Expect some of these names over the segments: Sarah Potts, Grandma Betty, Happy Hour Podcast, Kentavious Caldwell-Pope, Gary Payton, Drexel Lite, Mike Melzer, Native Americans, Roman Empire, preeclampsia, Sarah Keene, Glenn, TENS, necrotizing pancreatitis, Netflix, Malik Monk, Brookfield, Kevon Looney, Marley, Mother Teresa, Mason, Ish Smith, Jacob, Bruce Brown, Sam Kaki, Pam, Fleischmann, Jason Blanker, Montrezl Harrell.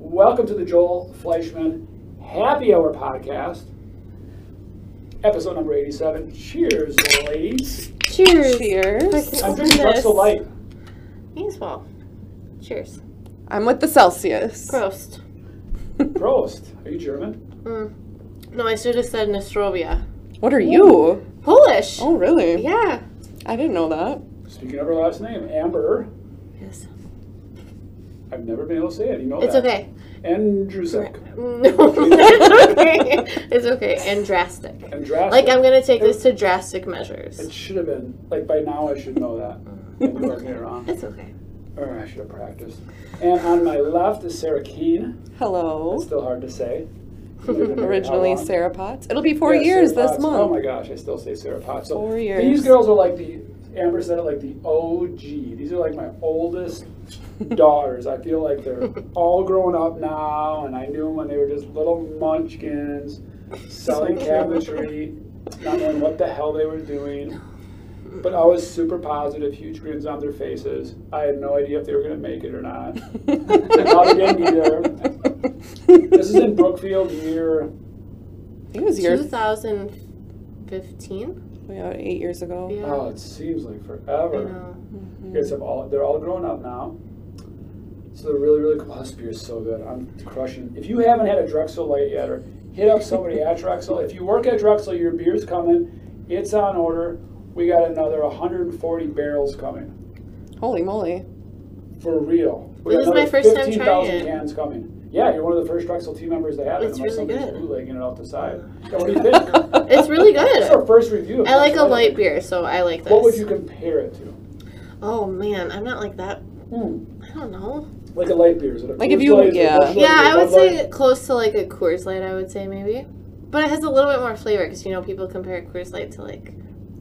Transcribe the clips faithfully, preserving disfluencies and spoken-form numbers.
Welcome to the Joel Fleischman Happy Hour Podcast, episode number eighty-seven. Cheers, ladies. Cheers. Cheers. I'm drinking Drexel Lite. Me as well. Cheers. I'm with the Celsius. Prost. Prost. Are you German? Mm. No, I should have said Nostrovia. What are you? Polish. Oh, really? Yeah. I didn't know that. Speaking of her last name, Amber. Yes. I've never been able to say it. You know it's that. Okay. Andrastek. No, it's okay. It's okay. Andrastek. Andrastek. Like, I'm going to take it, this to drastic measures. It should have been. Like, by now I should know that. It's okay. It's okay. Or I should have practiced. And on my left is Sarah Keene. Hello. It's still hard to say. Originally Sarah Potts. It'll be four yeah, years Sarah this Potts. month. Oh my gosh, I still say Sarah Potts. So four years. These girls are like the, Amber said it, like the O G. These are like my oldest daughters. I feel like they're all grown up now, and I knew them when they were just little munchkins selling cabinetry, not knowing what the hell they were doing. But I was super positive, huge grins on their faces. I had no idea if they were going to make it or not. Not again either. This is in Brookfield year... I think it was year... twenty fifteen? Yeah, eight years ago. Yeah. Oh, it seems like forever. I know. Mm-hmm. It's all, they're all grown up now. So they're really, really... Oh, this beer is so good. I'm crushing. If you haven't had a Drexel Lite yet, or hit up somebody at Drexel. If you work at Drexel, your beer's coming. It's on order. We got another one hundred forty barrels coming. Holy moly. For real. We it was my first time trying it. fifteen thousand cans coming. Yeah, you're one of the first Drexel team members that had it. It's really good. Bootlegging it off the side. So what do you think? It's really good. It's our first review. I like a light beer, so I like this. What would you compare it to? Oh, man. I'm not like that. Hmm. I don't know. Like a light beer. Is it a like if you, light, yeah. Yeah, I would say close to like a Coors Light, I would say maybe. But it has a little bit more flavor because, you know, people compare Coors Light to like...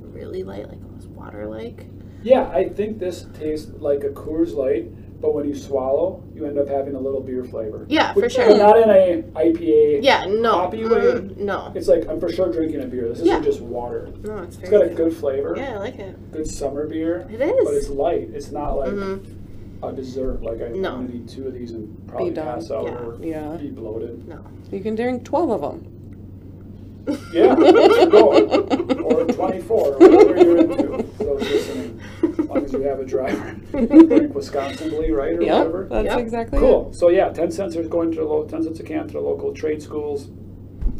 really light, like almost water-like. Yeah, I think this tastes like a Coors Light, but when you swallow, you end up having a little beer flavor. Yeah, for sure. Which, not in a I P A. Yeah, no. Hoppy way. Mm, no. It's like I'm for sure drinking a beer. This isn't yeah. just water. No, it's very It's got good. a good flavor. Yeah, I like it. Good summer beer. It is. But it's light. It's not like mm-hmm. a dessert. Like I'm no. gonna need two of these and probably pass out yeah. or yeah. be bloated. No. You can drink twelve of them. Yeah, going. Or twenty-four, or whatever you're into. For those listening, as long as you have a driver. Like Wisconsin Lee, right? Or yep, whatever. That's yep. exactly Cool. It. So, yeah, ten cents are going to the lo- ten cents a can to the local trade schools.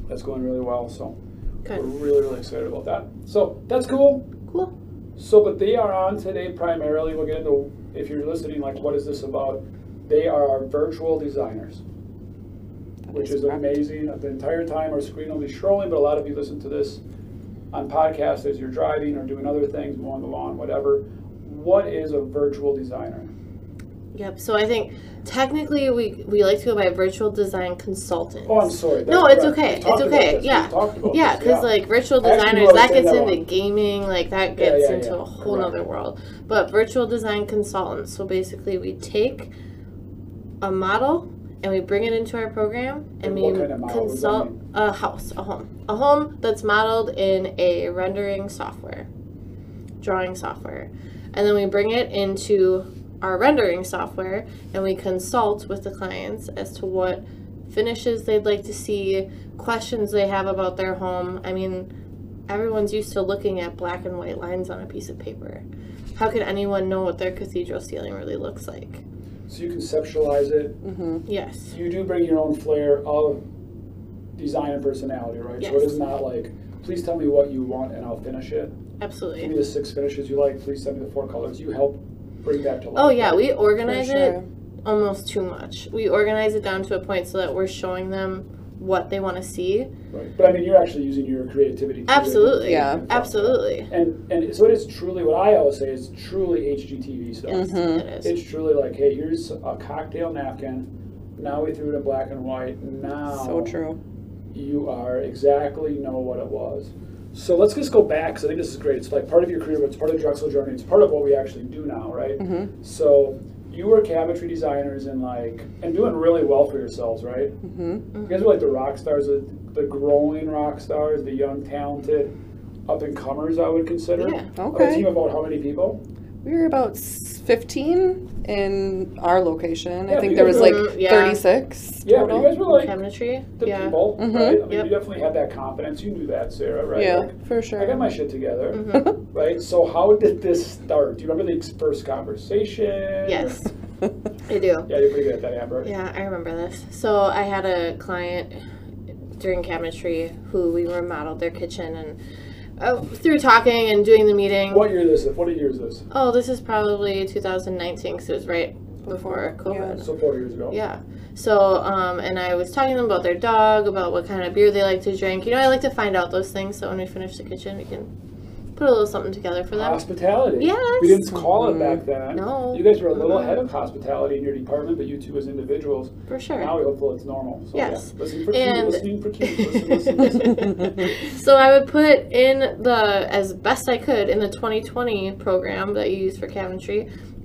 That's going really well. So, okay. We're really, really excited about that. So, that's cool. Cool. So, but they are on today primarily. We'll get into, if you're listening, like, what is this about? They are our virtual designers. Which is amazing. The entire time our screen will be scrolling, but a lot of you listen to this on podcasts as you're driving or doing other things, mowing the lawn, whatever. What is a virtual designer? Yep, so I think technically we, we like to go by virtual design consultants. Oh, I'm sorry. That's no, it's correct. okay. It's okay. Yeah. Yeah, because yeah. like virtual designers, that gets that into one. gaming, like that gets yeah, yeah, into yeah. a whole correct. other world. But virtual design consultants, so basically we take a model, and we bring it into our program, and, and we kind of consult a house, a home. A home that's modeled in a rendering software, drawing software. And then we bring it into our rendering software, and we consult with the clients as to what finishes they'd like to see, questions they have about their home. I mean, everyone's used to looking at black and white lines on a piece of paper. How could anyone know what their cathedral ceiling really looks like? So you conceptualize it. Mm-hmm. Yes. You do bring your own flair of design and personality, right? Yes. So it is not like, please tell me what you want and I'll finish it. Absolutely. Give me the six finishes you like. Please send me the four colors. You help bring that to life. Oh, yeah. We organize sure. it almost too much. We organize it down to a point so that we're showing them what they want to see. Right. But, I mean, you're actually using your creativity. Absolutely. Yeah. Absolutely. And and so it is truly, what I always say is truly H G T V stuff. Mm-hmm. It is. It's truly like, hey, here's a cocktail napkin. Now we threw it in black and white. Now. So true. You are exactly know what it was. So let's just go back, because I think this is great. It's like part of your career, but it's part of Drexel Journey. It's part of what we actually do now, right? Mm-hmm. So... you were cabinetry designers and like and doing really well for yourselves, right? Mm-hmm. Mm-hmm. You guys were like the rock stars, the, the growing rock stars, the young, talented up and comers. I would consider. Yeah. Okay. A team of about how many people? we were about fifteen in our location. Yeah, I think there was were, like yeah. thirty-six. Yeah, total. But you guys were like cabinetry, the yeah. people, mm-hmm. right? I mean, yep. you definitely had that confidence. You knew that, Sarah, right? Yeah, like, for sure. I got my shit together, mm-hmm. right? So how did this start? Do you remember the first conversation? Yes, I do. Yeah, you're pretty good at that, Amber. Yeah, I remember this. So I had a client during cabinetry who we remodeled their kitchen and Uh, through talking and doing the meeting. What year is this? What year is this? Oh, this is probably two thousand nineteen because it was right before COVID. Yeah, so four years ago. Yeah. So, um, and I was talking to them about their dog, about what kind of beer they like to drink. You know, I like to find out those things so when we finish the kitchen, we can put a little something together for them. Hospitality. Yes. We didn't call it back then. No. You guys were a little ahead of hospitality in your department, but you two as individuals. For sure. Now we hopefully it's normal. So, yes. Yeah. Listen for and... key, listening for key, listen, listen, listen. So I would put in the, as best I could, in the twenty twenty program that you use for cabinetry,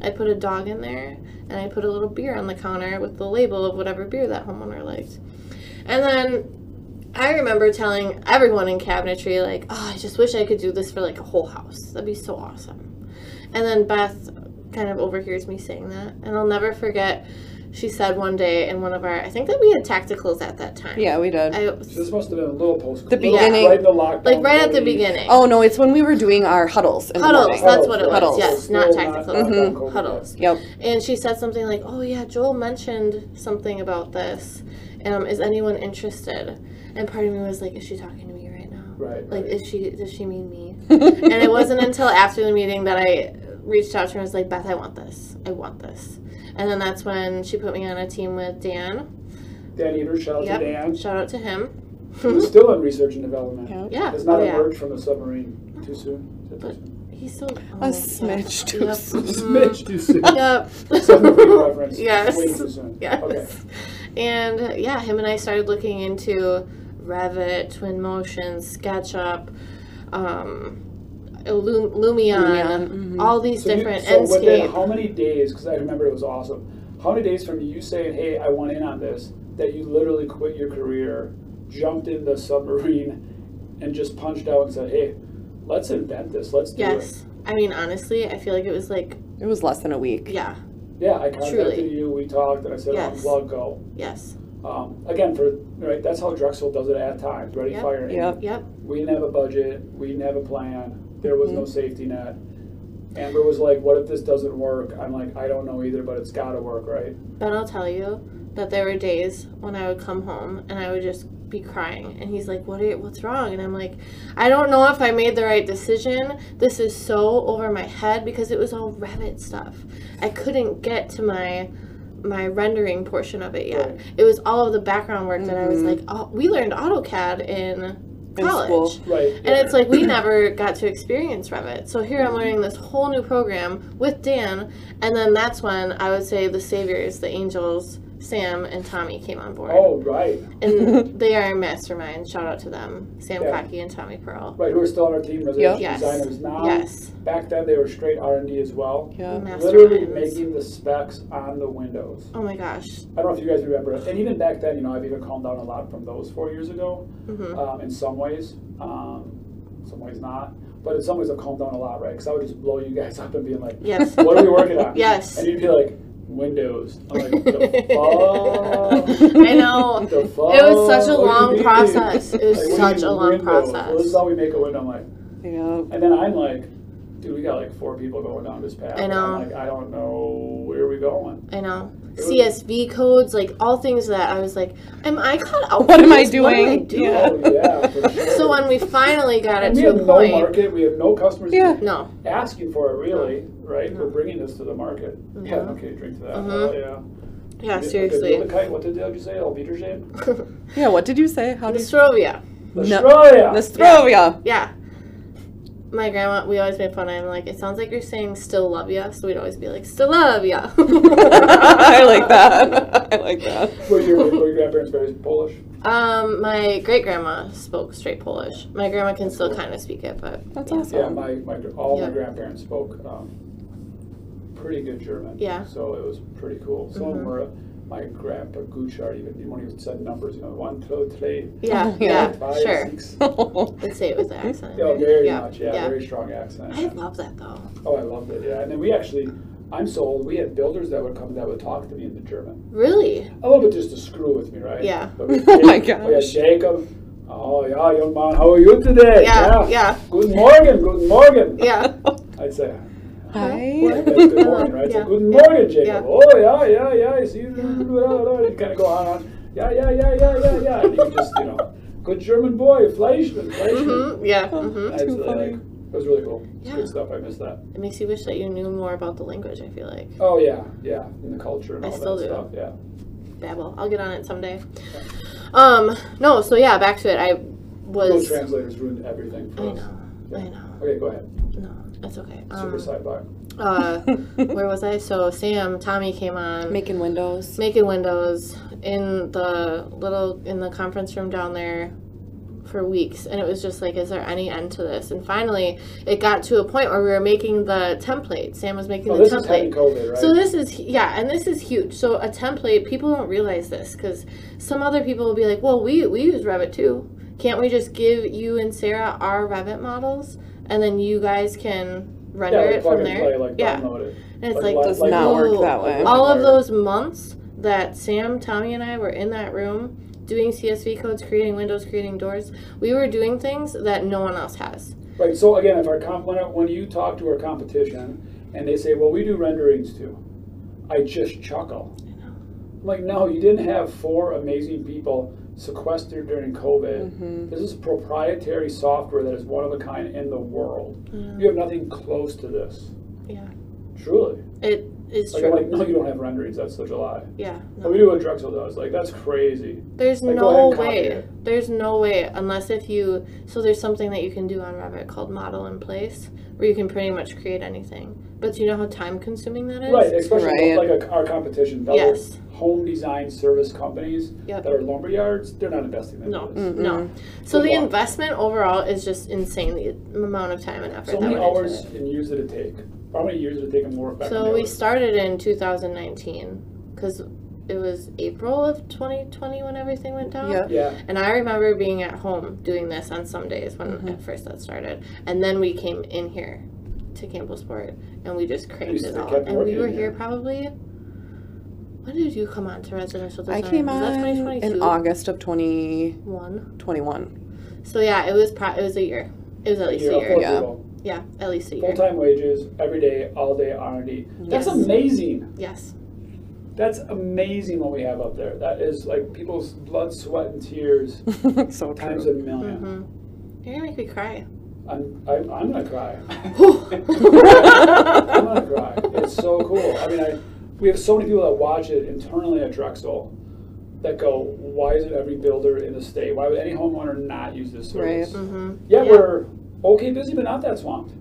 I put a dog in there, and I put a little beer on the counter with the label of whatever beer that homeowner liked. And then I remember telling everyone in cabinetry, like, oh, I just wish I could do this for, like, a whole house. That'd be so awesome. And then Beth kind of overhears me saying that. And I'll never forget, she said one day in one of our, I think that we had tacticals at that time. Yeah, we did. I, so this must have been a little post-COVID. The beginning. Yeah. Right in the lockdown. Like, right at the beginning. Oh, no, it's when we were doing our huddles. In huddles, the that's what it huddles. was. Yes, so not tacticals. Not mm-hmm. Huddles. Yep. And she said something like, oh, yeah, Joel mentioned something about this. Um, is anyone interested? And part of me was like, is she talking to me right now? Right. Like, right. is she, does she mean me? And it wasn't until after the meeting that I reached out to her and was like, Beth, I want this. I want this. And then that's when she put me on a team with Dan. Dan Eater, shout out yep. to Dan. Shout out to him. He's still in research and development. Yep. Yeah. It's not oh, a yeah. word from the submarine. Too soon? Too but soon? He's still oh, a smidge too yep. soon. A smidge too soon. Yep. Submarine reference. Yes. Way too soon. Yes. Okay. And yeah, him and I started looking into Revit, Twin Motion, SketchUp, um, Lumion, Lumion. Mm-hmm. all these so different you, so within how many days, because I remember it was awesome, how many days from you saying, hey, I want in on this, that you literally quit your career, jumped in the submarine, and just punched out and said, hey, let's invent this, let's do yes. it. Yes, I mean, honestly, I feel like it was like... It was less than a week. Yeah. Yeah, I contacted Truly. you, we talked, and I said, yes. oh, unplug, go. Yes. Um, again, for right, that's how Drexel does it at times. Ready, yep, fire, yep, yep. We didn't have a budget. We didn't have a plan. There was mm-hmm. no safety net. Amber was like, "What if this doesn't work?" I'm like, "I don't know either, but it's got to work, right?" But I'll tell you that there were days when I would come home and I would just be crying, and he's like, "What are you, what's wrong?" And I'm like, "I don't know if I made the right decision. This is so over my head because it was all Revit stuff. I couldn't get to my." my rendering portion of it yet. Right. It was all of the background work mm-hmm. that I was like, oh, we learned AutoCAD in college. In right. And yeah. it's like, we never got to experience Revit. So here I'm learning this whole new program with Dan. And then that's when I would say the saviors, the angels, Sam and Tommy came on board. Oh, right. And they are a mastermind. Shout out to them. Sam Kaki yeah. and Tommy Pearl. Right, who are still on our team as yep. yes. designers now. Yes. Back then, they were straight R and D as well. Yeah. Literally making the specs on the windows. Oh, my gosh. I don't know if you guys remember. And even back then, you know, I've even calmed down a lot from those four years ago mm-hmm. um, in some ways. Um, some ways not. But in some ways, I've calmed down a lot, right? Because I would just blow you guys up and be like, yes. what are we working on? Yes. And you'd be like, Windows. I'm like, the fuck? I know. The fuck? It was such a long process. It was like, such a long windows? process. Well, this is how we make a window. I'm like, yeah. And then I'm like, dude, we got like four people going down this path. I know. I'm like, I don't know where we're going. I know. C S V codes, like all things that I was like, am I caught out? What am I doing? Am I doing? Yeah. Oh, yeah, for sure. So when we finally got it to a point. We have no market. We have no customers yeah. no. asking for it, really, right? No. We're bringing this to the market. Mm-hmm. Yeah, okay, drink to that. Mm-hmm. uh, yeah. Yeah, did, seriously. Did kite, what did you say? Albetershane? yeah, what did you say? How Nostrovia. Did... Nostrovia. No. Nostrovia. Yeah. yeah. My grandma, we always made fun of him, like, it sounds like you're saying still love ya, so we'd always be like, still love ya. I like that. I like that. Were your, were your grandparents very Polish? Um, my great-grandma spoke straight Polish. My grandma can still kind of speak it, but... That's yeah. awesome. Yeah, my, my, all yep. my grandparents spoke um, pretty good German. Yeah. So it was pretty cool. So mm-hmm. we're, my grandpa Guchar even he won't even said numbers, you know, one, two, three. Yeah, yeah, five, sure. Six. I'd say it was an accent. Yeah, very yeah. much, yeah, yeah, very strong accent. I love that though. Oh, I loved it, yeah. And then we actually, I'm so old, we had builders that would come that would talk to me in the German. Really? A little bit just to screw with me, right? Yeah. But we, oh my gosh. We had Jacob. Oh, yeah, young man, how are you today? Yeah, yeah. yeah. Guten Morgen, guten Morgen. Yeah. I'd say, hi. Well, good morning, right? Yeah. So, good morning, Jacob. Yeah. Oh, yeah, yeah, yeah. I see you. Yeah. You kind of go on, on. Yeah, yeah, yeah, yeah, yeah, yeah. And you can just, you know, good German boy, Fleischmann, Fleischmann. Mm-hmm. Yeah. Mm-hmm. It's too funny. Like, it was really cool. Yeah. Good stuff. I miss that. It makes you wish that you knew more about the language, I feel like. Oh, yeah, yeah. And the culture and I all still that do. Stuff. Yeah. Babble. I'll get on it someday. Yeah. Um, no, so yeah, back to it. I was... No translators ruined everything for I us. I know, yeah. I know. Okay, go ahead. No, that's okay. Um, Super sidebar. Uh, where was I? So Sam, Tommy came on. Making windows. Making windows in the little, in the conference room down there for weeks. And it was just like, is there any end to this? And finally, it got to a point where we were making the template. Sam was making oh, the this template. Is COVID, right? So this is, yeah, and this is huge. So a template, people don't realize this because some other people will be like, well, we, we use Revit too. Can't we just give you and Sarah our Revit models and then you guys can render yeah, like it from there? Play, like yeah. It. And it's like, like does like, not oh, work that way. All of those months that Sam, Tommy, and I were in that room doing C S V codes, creating windows, creating doors. We were doing things that no one else has. Right, so again, if our comp, when you talk to our competition and they say, well, we do renderings too, I just chuckle. I know. Like, no, you didn't have four amazing people sequestered during COVID. Mm-hmm. This is proprietary software that is one of a kind in the world. Yeah. You have nothing close to this. Yeah. Truly. It is like, true. Like, no, you don't have renderings. That's such a lie. Yeah. No. But we do what Drexel does. Like, that's crazy. There's like, no way. It. There's no way unless if you... So there's something that you can do on Revit called Model in Place where you can pretty much create anything. But do you know how time-consuming that is? Right, especially right. like a, our competition. Yes. Home design service companies yep. that are lumber yards, they're not investing in no, this. Mm-hmm. No. So the long. investment overall is just insane, the amount of time and effort. So many hours and years did it take? How many years did it take and more back? So we started in two thousand nineteen because it was April of twenty twenty when everything went down. Yep. Yeah. And I remember being at home doing this on some days when mm-hmm. at first that started. And then we came in here to Campbellsport and we just cranked it all. And we were here yeah. probably... When did you come on to residential design? I came on that in August of twenty twenty-one. So yeah, it was pro- it was a year. It was at least a year. Yeah. yeah, at least a year. Full-time wages, every day, all day R and D. That's yes. amazing. Yes. That's amazing what we have up there. That is like people's blood, sweat, and tears so times true. a million. Mm-hmm. You're gonna make me cry. I'm, I, I'm gonna cry. I'm gonna cry. It's so cool. I mean, I. We have so many people that watch it internally at Drexel that go, why isn't every builder in the state? Why would any homeowner not use this service? Right. Mm-hmm. Yeah, yeah, we're okay busy, but not that swamped.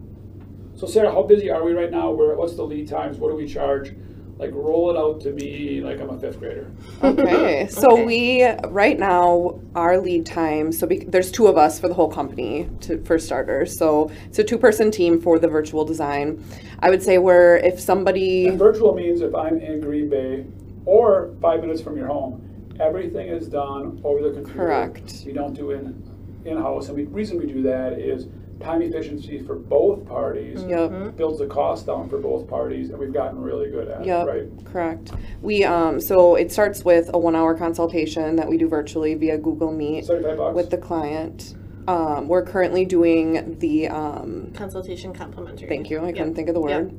So Sarah, how busy are we right now? Where? What's the lead times? What do we charge? Like roll it out to me like I'm a fifth grader. Okay, so okay. we, right now, our lead time, so be, there's two of us for the whole company to, for starters. So it's a two-person team for the virtual design. I would say we're, if somebody... And virtual means if I'm in Green Bay or five minutes from your home, everything is done over the computer. Correct. We don't do in, in-house. And the reason we do that is time efficiency for both parties yep. builds the cost down for both parties, and we've gotten really good at yep. it, right? Correct. We um, so it starts with a one-hour consultation that we do virtually via Google Meet with the client. Um, we're currently doing the um, consultation complimentary. Thank you. I yep. couldn't think of the word. Yep.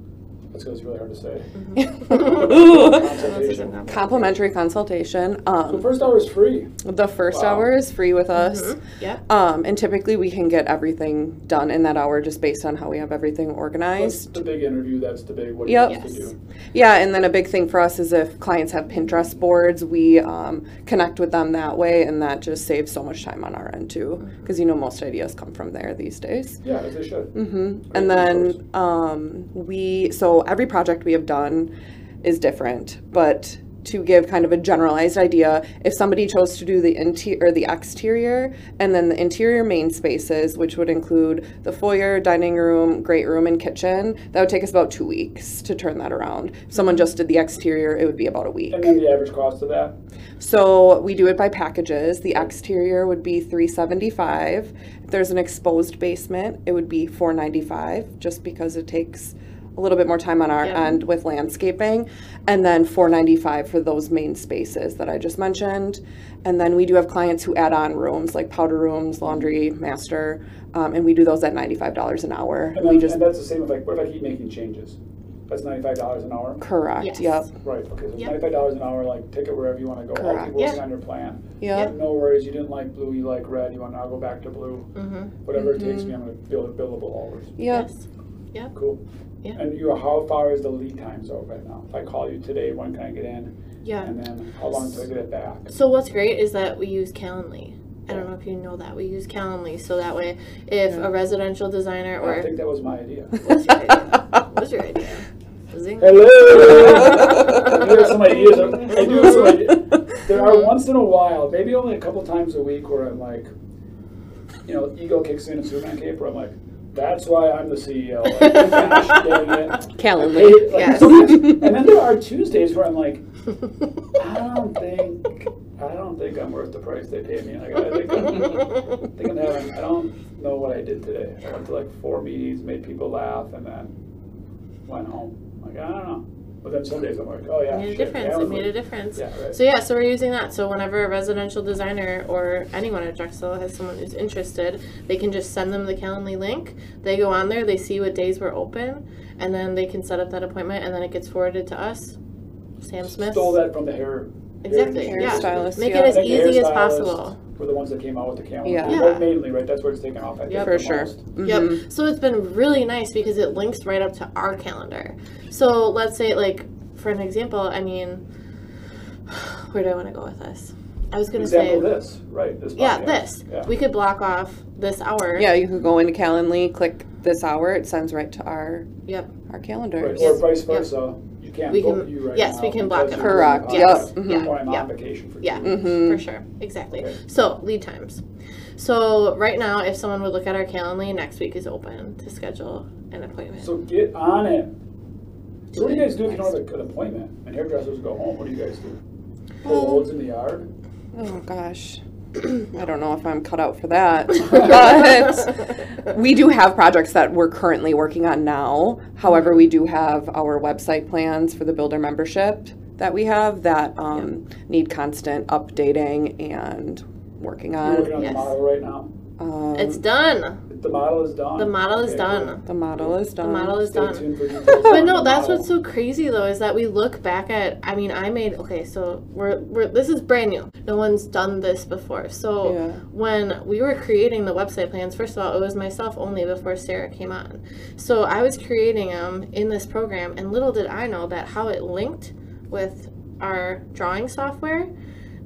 That's because it's really hard to say. Mm-hmm. Complimentary consultation. Um, the first hour is free. The first wow. hour is free with us. Mm-hmm. Yeah. Um, and typically we can get everything done in that hour just based on how we have everything organized. That's the big interview. That's the big what yep. you have yes. to do. Yeah, and then a big thing for us is if clients have Pinterest boards, we um, connect with them that way, and that just saves so much time on our end too because you know most ideas come from there these days. Yeah, as they should. Mm-hmm. And then um, we, so every project we have done is different, but to give kind of a generalized idea, if somebody chose to do the interior or the exterior, and then the interior main spaces, which would include the foyer, dining room, great room, and kitchen, that would take us about two weeks to turn that around. If someone just did the exterior, it would be about a week. And then the average cost of that? So we do it by packages. The exterior would be three seventy-five. If there's an exposed basement, it would be four ninety-five, just because it takes a little bit more time on our yeah. end with landscaping, and then four ninety-five for those main spaces that I just mentioned. And then we do have clients who add on rooms like powder rooms, laundry, master, um, and we do those at ninety-five dollars an hour. And, and, we just, and that's the same with, like, what if I keep making changes? That's ninety-five dollars an hour? Correct, yes. Yep. Right, okay, so yep. ninety-five dollars an hour, like, take it wherever you want to go. Correct. All people yep. working on your plan. Yeah. Yep. No worries, you didn't like blue, you like red, you want to now go back to blue. Mm-hmm. Whatever mm-hmm. it takes me, I'm going to build billable hours. Yep. Yes. Yeah. Cool. Yeah. And you, how far is the lead time out right now? If I call you today, when can I get in? Yeah. And then how long till I get it back? So what's great is that we use Calendly. I don't know if you know that. We use Calendly, so that way if yeah. a residential designer or... I think that was my idea. What's your idea? What's your idea? Zing. Hello! I do have some ideas. I do have some ideas. There are once in a while, maybe only a couple times a week, where I'm like, you know, ego kicks in and Superman cape, where I'm like, that's why I'm the C E O. Calendly, like, yes. And then there are Tuesdays where I'm like, I don't think, I don't think I'm worth the price they paid me. Like, I think I'm, thinking that I don't know what I did today. I went to like four meetings, made people laugh, and then went home. Like, I don't know. But then some days I'm like, oh yeah, it made a difference. It made a difference. Yeah, right. So yeah, so we're using that. So whenever a residential designer or anyone at Drexel has someone who's interested, they can just send them the Calendly link. They go on there, they see what days we're open, and then they can set up that appointment, and then it gets forwarded to us. Sam Smith stole that from the hair. Exactly. Hair yeah. Stylist, Make yeah. it as easy as possible. Were the ones that came out with the camera. Yeah. yeah. Right, mainly, right? That's where it's taken off. I yep. think for sure. Mm-hmm. Yep. So it's been really nice because it links right up to our calendar. So let's say, like, for an example, I mean, where do I want to go with this? I was going to say this, right? This yeah, this. Yeah. We could block off this hour. Yeah, you could go into Calendly, click this hour. It sends right to our yep our calendar. Right. Or vice versa. Yep. You can't we book can, you right yes, now. Yes, we can block it. Correct. Off. Yes. Mm-hmm. Yeah. Or I'm on yeah. vacation for yeah. Mm-hmm. For sure. Exactly. Okay. So lead times. So right now, if someone would look at our Calendly, next week is open to schedule an appointment. So get on it. So what do you guys do if you don't have an appointment and hairdressers go home? What do you guys do? Pull um, loads in the yard? Oh, gosh. I don't know if I'm cut out for that. But we do have projects that we're currently working on now. However, we do have our website plans for the builder membership that we have that um, yeah. need constant updating and working on. You're working on yes. the model right now? Um, it's done. The model is done. The model is okay. done. The model is done. The model is Stay done. But no, that's model. What's so crazy though is that we look back at. I mean, I made okay. So we're we're this is brand new. No one's done this before. So yeah. when we were creating the website plans, first of all, it was myself only before Sarah came on. So I was creating them in this program, and little did I know that how it linked with our drawing software,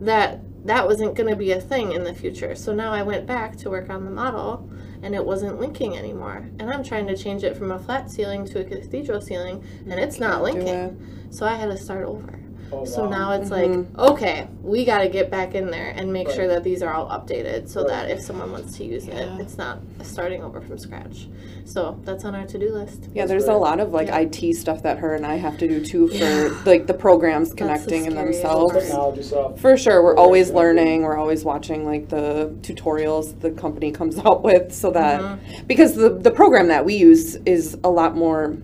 that that wasn't going to be a thing in the future. So now I went back to work on the model, and it wasn't linking anymore. And I'm trying to change it from a flat ceiling to a cathedral ceiling, and it's not linking. So I had to start over. Oh, wow. So now it's mm-hmm. like, okay, we got to get back in there and make right. sure that these are all updated so right. that if someone wants to use yeah. it, it's not starting over from scratch. So that's on our to-do list. Yeah, there's a lot of like yeah. I T stuff that her and I have to do too for yeah. like the programs connecting the in themselves. For sure, we're always yeah. learning. We're always watching like the tutorials the company comes out with so that mm-hmm. because the the program that we use is a lot more.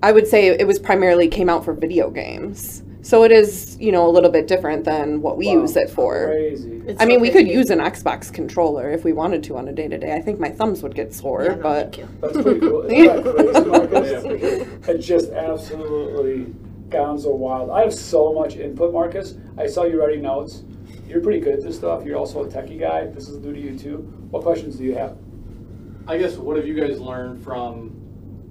I would say it was primarily came out for video games. So it is, you know, a little bit different than what we wow, use it for. Crazy. I mean, so we crazy. could use an Xbox controller if we wanted to on a day-to-day. I think my thumbs would get sore, yeah, no, but... Thank you. That's pretty cool. Isn't that crazy, Marcus? It just absolutely gonzo wild. I have so much input, Marcus. I saw you writing notes. You're pretty good at this stuff. You're also a techie guy. This is new to you, too. What questions do you have? I guess, what have you guys learned from...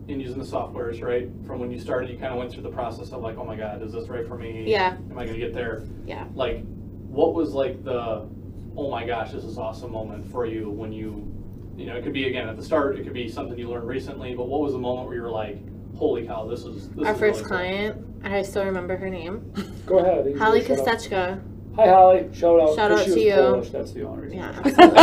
in using the softwares, right? From when you started, you kind of went through the process of like, oh my God, is this right for me? Yeah. Am I gonna get there? Yeah. Like, what was like the, oh my gosh, this is awesome moment for you when you, you know, it could be again at the start, it could be something you learned recently, but what was the moment where you were like, holy cow, this is, this Our is first really client. Cool. I still remember her name. Go ahead. Holly Kostetschka. Hi, Holly. Shout out. Shout out to you. Polish. That's the only reason. Yeah, absolutely.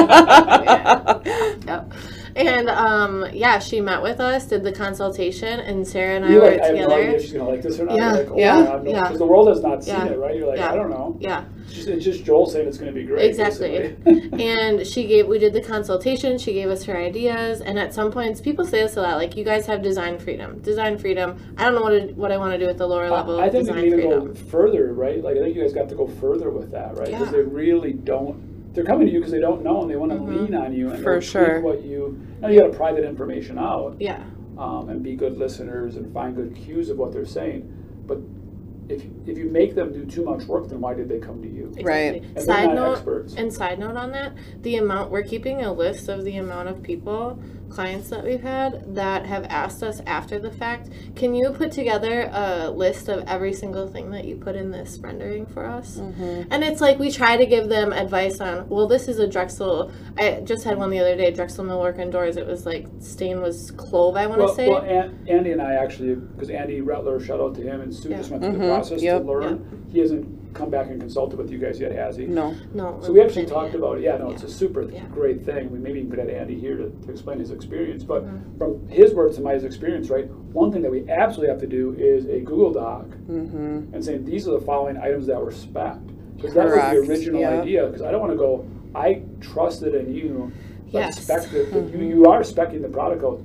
Yeah. Yep. And um, yeah, she met with us, did the consultation, and Sarah and I you were like, together. I have no idea if she's gonna like this or not. Yeah, like, oh, yeah, because yeah. the world has not seen yeah. it, right? You're like, yeah. I don't know. Yeah. It's just, it's just Joel saying it's gonna be great. Exactly. And she gave, we did the consultation. She gave us her ideas, and at some points, people say this a lot, like, you guys have design freedom. Design freedom. I don't know what to, what I want to do at the lower level. I, I think you need to go further, right? Like, I think you guys got to go further with that, right? Because yeah. they really don't. They're coming to you because they don't know and they want to mm-hmm. lean on you and for sure what you now you got to pry that information out yeah um, and be good listeners and find good cues of what they're saying. But if if you make them do too much work, then why did they come to you? Exactly. Right. And side note experts. And side note on that, the amount we're keeping a list of the amount of people, clients that we've had that have asked us after the fact, can you put together a list of every single thing that you put in this rendering for us? Mm-hmm. And it's like we try to give them advice on, well, this is a Drexel. I just had one the other day, Drexel Millwork and Doors. It was like stain was clove, I want to well, say. Well, An- Andy and I actually, because Andy Rettler, shout out to him, and Sue yeah. just went through mm-hmm. the process yep. to learn. Yep. He hasn't come back and consulted with you guys yet, has he? No. No. So we actually talked about it. Yeah, no, yeah. it's a super yeah. great thing. We maybe even could have Andy here to, to explain his experience. experience, but mm-hmm. from his words to my experience, right, one thing that we absolutely have to do is a Google Doc mm-hmm. and saying these are the following items that were spec'd. Because that was the original yep. idea, because I don't want to go, I trusted in you, yes. spec the, mm-hmm. you, you are speccing the product out.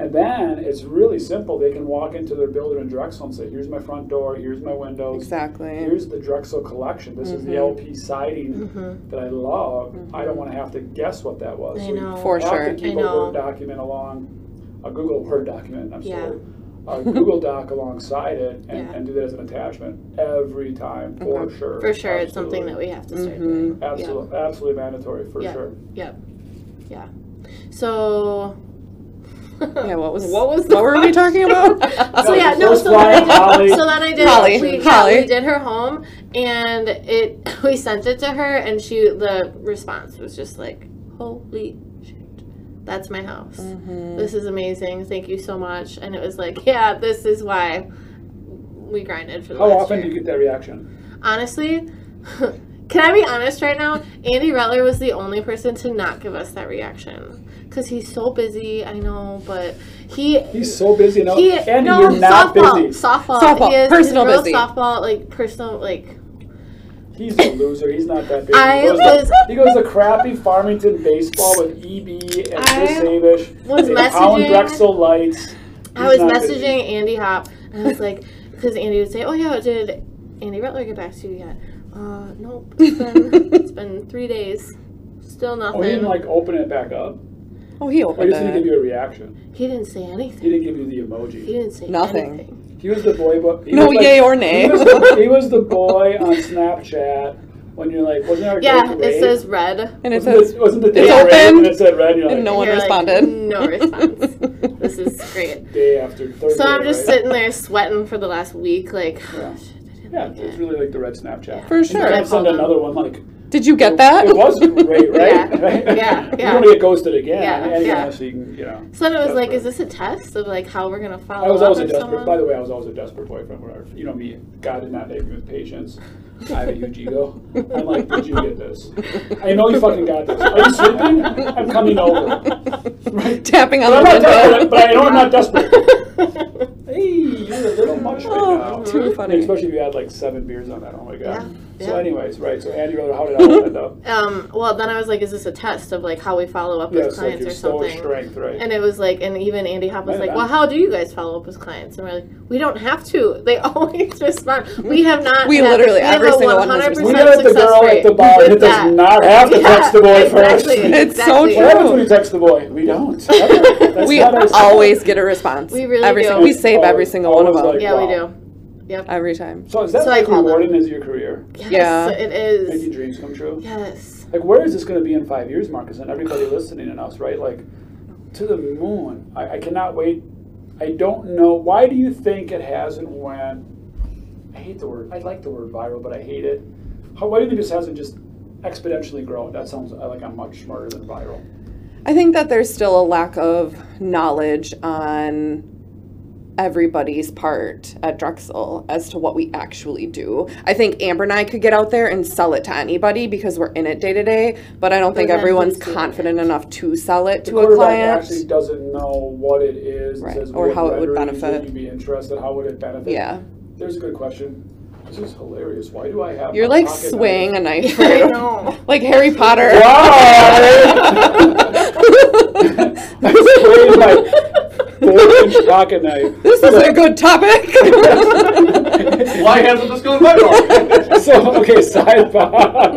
And then it's really simple. They can walk into their builder in Drexel and say, here's my front door, here's my windows. Exactly. Here's the Drexel collection. This mm-hmm. is the L P siding mm-hmm. that I love. Mm-hmm. I don't want to have to guess what that was. I know. So For sure. have to keep I know. a Word document along, a Google Word document, I'm yeah. sorry, a Google Doc alongside it and, yeah. and do that as an attachment every time, mm-hmm. for sure. For sure. Absolutely. It's something that we have to start doing. Mm-hmm. Absolutely. Yep. Absolutely mandatory, for yep. sure. Yep. Yeah. So... yeah, what was what was the what were we talking about? So yeah, no. So then I did. So then I did. Holly. We, Holly. Yeah, we did her home, and it we sent it to her, and she the response was just like, "Holy shit, that's my house. Mm-hmm. This is amazing. Thank you so much." And it was like, "Yeah, this is why we grinded for the." How last often year. do you get that reaction? Honestly. Can I be honest right now? Andy Rettler was the only person to not give us that reaction. Because he's so busy, I know, but he... He's so busy, no, he, Andy, no, you're not softball, busy. Softball, softball, he is, personal he's real busy. Softball, like, personal, like... He's a loser. He's not that big. I he, goes was, to, he goes to crappy Farmington baseball with E B and Chris Avish. I was messaging... Drexel Lights. I was messaging busy. Andy Hopp, and I was like... Because Andy would say, oh, yeah, did Andy Rettler get back to you yet? Uh, nope. It's been, it's been three days. Still nothing. Oh, he didn't, like, open it back up? Oh, he opened it. He just didn't give you a reaction. He didn't say anything. He didn't give you the emoji. He didn't say Nothing. anything. He was the boy... But he no, was like, yay or nay. He was, the, he was the boy on Snapchat... When you're like, wasn't there a yeah, it rave? says red, and it wasn't says the, wasn't the day open, and it said red, and, like, and no one responded. Like, no response. This is great. Day after Thursday. So I'm just right? sitting there sweating for the last week, like. Yeah, oh, shit, I didn't yeah like it was really like the red Snapchat yeah. for sure. I sent another one like. Did you get it, that? It was great, right? Yeah, yeah. yeah. You want to get ghosted again. Yeah, yeah. Honestly, you can, you know, so then it was desperate. Like, is this a test of like how we're gonna follow up? I was always a desperate. Someone? By the way, I was always a desperate boyfriend. Whatever. You know me. God did not make me with patience. I have a huge ego. I'm like, did you get this? I know you fucking got this. Are you sleeping? I'm coming over. Right? Tapping on but the window. But, but I know I'm not desperate. Hey, you're a little much right oh, now. Too funny. And especially if you had like seven beers on that. Oh my god. Yeah. So yeah. anyways, right, so Andy, how did I open it up? Um, well, then I was like, is this a test of, like, how we follow up yeah, with clients like or something? Strength, right? And it was like, and even Andy Hopp was like, well, how do you guys follow up with clients? And we're like, we don't have to. They always respond. We have not. We literally, have every single one has responded. We got the girl at the bar. It does that. not have to yeah, text the boy exactly, first. It's exactly. so true. What happens when you text the boy? We don't. That's we always get a response. We really every do. Single, we save always, every single one of them. Like, yeah, wow. we do. Yep. Every time. So is that so like rewarding them. as your career? Yes, yeah, it is. Making dreams come true. Yes. Like, where is this going to be in five years, Marcus? And everybody listening and us, right? Like, to the moon. I, I cannot wait. I don't know. Why do you think it hasn't went? I hate the word. I like the word viral, but I hate it. How, why do you think this hasn't just exponentially grown? That sounds like I'm much smarter than viral. I think that there's still a lack of knowledge on everybody's part at Drexel as to what we actually do. I think Amber and I could get out there and sell it to anybody because we're in it day to day, but I don't think everyone's confident enough to sell it to a client. Actually doesn't know what it is, right, or how it would benefit. Would you be interested? How would it benefit? Yeah. There's a good question. This is hilarious. Why do I have? You're like swinging a knife. Right? I know. Like Harry Potter. Wow! I swayed my four-inch pocket knife. This is a good topic. Why hasn't this gone viral? So okay, sidebar.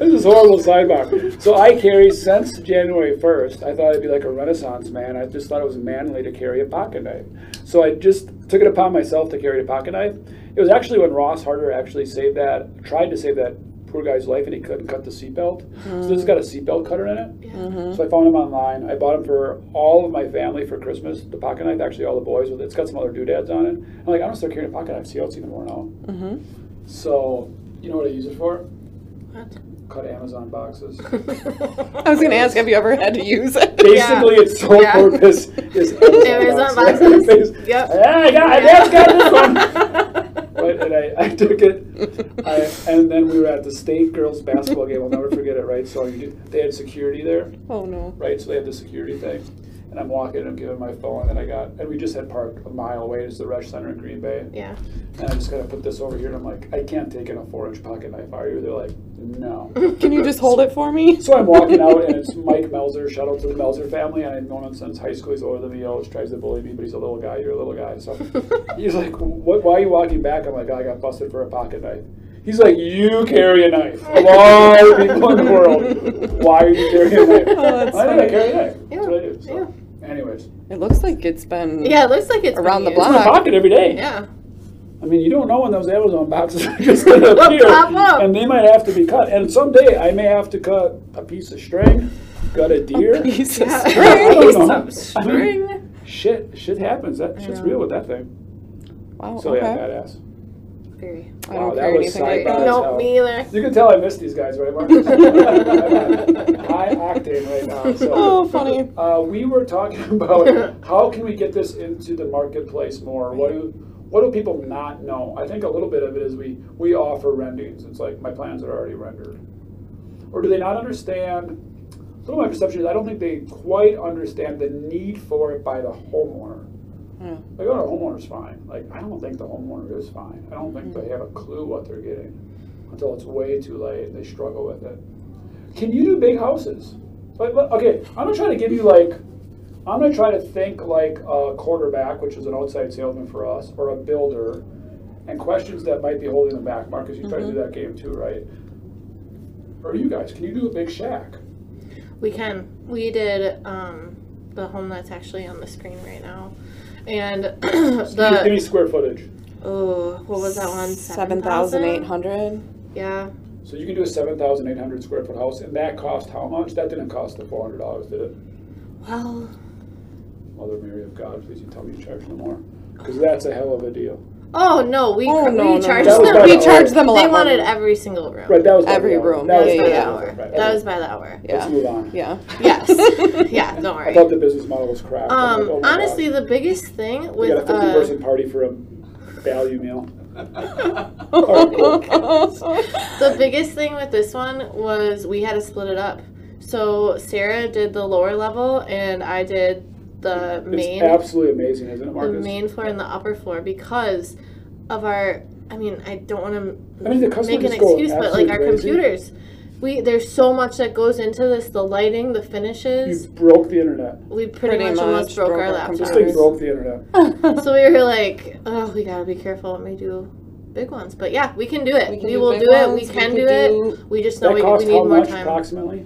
This is horrible sidebar. So I carry since January first. I thought I'd be like a Renaissance man. I just thought it was manly to carry a pocket knife. So I just took it upon myself to carry a pocket knife. It was actually when Ross Harder actually saved that, tried to save that poor guy's life, and he couldn't cut the seatbelt. Mm. So this got a seatbelt cutter in it. Mm-hmm. So I found him online. I bought him for all of my family for Christmas. The pocket knife, actually all the boys with it. It's got some other doodads on it. I'm like, I'm gonna start carrying a pocket knife. See how it's even worn out. Mm-hmm. So you know what I use it for? What? Cut Amazon boxes. I was gonna ask, have you ever had to use it? Basically, yeah. Its sole yeah. purpose is Amazon, Amazon boxes. boxes. Yep. Yeah, I got, I yeah. got this one. Right, and I, I took it, I, and then we were at the state girls basketball game. I'll never forget it, right? So I, they had security there. Oh, no. Right, so they had the security thing. And I'm walking, and I'm giving my phone, and I got, and we just had parked a mile away to the Resch Center in Green Bay. Yeah. And I just got to put this over here, and I'm like, I can't take in a four-inch pocket knife, are you? They're like, no. Can you just hold so, it for me? So I'm walking out, and it's Mike Melzer, shout out to the Melzer family. I've known him since high school. He's older than me. He always tries to bully me, but he's a little guy. You're a little guy. So he's like, what, why are you walking back? I'm like, I got busted for a pocket knife. He's like, you carry a knife. Of all people in the world, why are you carrying a knife? Oh, why did I carry a knife? Yeah. That's what I do. So, yeah. Anyways. It looks like it's been yeah, it looks like it's around the block. It's in my pocket every day. Yeah. I mean, you don't know when those Amazon boxes are just going to appear. Pop up. And they might have to be cut. And someday I may have to cut a piece of string, gut a deer. A piece of yeah. string. I don't know. Some string. I mean, shit, shit happens. That shit's real with that thing. Wow, so okay. yeah, badass. Very. I wow, don't that was side by nope, me either. You can tell I missed these guys, right, Marcus? I'm on high octane right now. So, oh, funny. Uh, we were talking about how can we get this into the marketplace more? What do what do people not know? I think a little bit of it is we we offer renderings. It's like my plans are already rendered, or do they not understand? Some of my perception is I don't think they quite understand the need for it by the homeowner. Yeah. Like, oh, the homeowner's fine. Like, I don't think the homeowner is fine. I don't think mm-hmm. they have a clue what they're getting until it's way too late and they struggle with it. Can you do big houses? Like, okay, I'm going to try to give you, like, I'm going to try to think like a quarterback, which is an outside salesman for us, or a builder, and questions that might be holding them back. Marcus, you mm-hmm. tried to do that game too, right? Or you guys, can you do a big shack? We can. We did um, the home that's actually on the screen right now. And the give me square footage. Oh, what was that one? Seven thousand eight hundred. Yeah. So you can do a seven thousand eight hundred square foot house, and that cost how much? That didn't cost the four hundred dollars, did it? Well. Mother Mary of God, please you tell me you charge no more, because that's a hell of a deal. Oh no, we oh, no, we no, charged no. them. We charged them a lot. They wanted every single room. Right, that was every room. That was by the hour. That was by the hour. Yeah. Let's move on. Yeah. Yes. Yeah. Don't worry. I thought the business model was crap. Um, like, oh honestly, God. The biggest thing with a fifty person uh, party for a value meal. The biggest thing with this one was we had to split it up. So Sarah did the lower level, and I did. The main, it's absolutely amazing, isn't it, Marcus? The main floor and the upper floor because of our. I mean, I don't want to I mean, make an excuse, but like our crazy. computers, we there's so much that goes into this. The lighting, the finishes. You broke the internet. We pretty, pretty much, much almost broke, broke our, our laptops. This thing broke the internet. So we were like, oh, we gotta be careful when we do big ones. But yeah, we can do it. We, we do will do ones, it. We, we can, can do, do it. We just know we, we need how more much, time. Approximately. I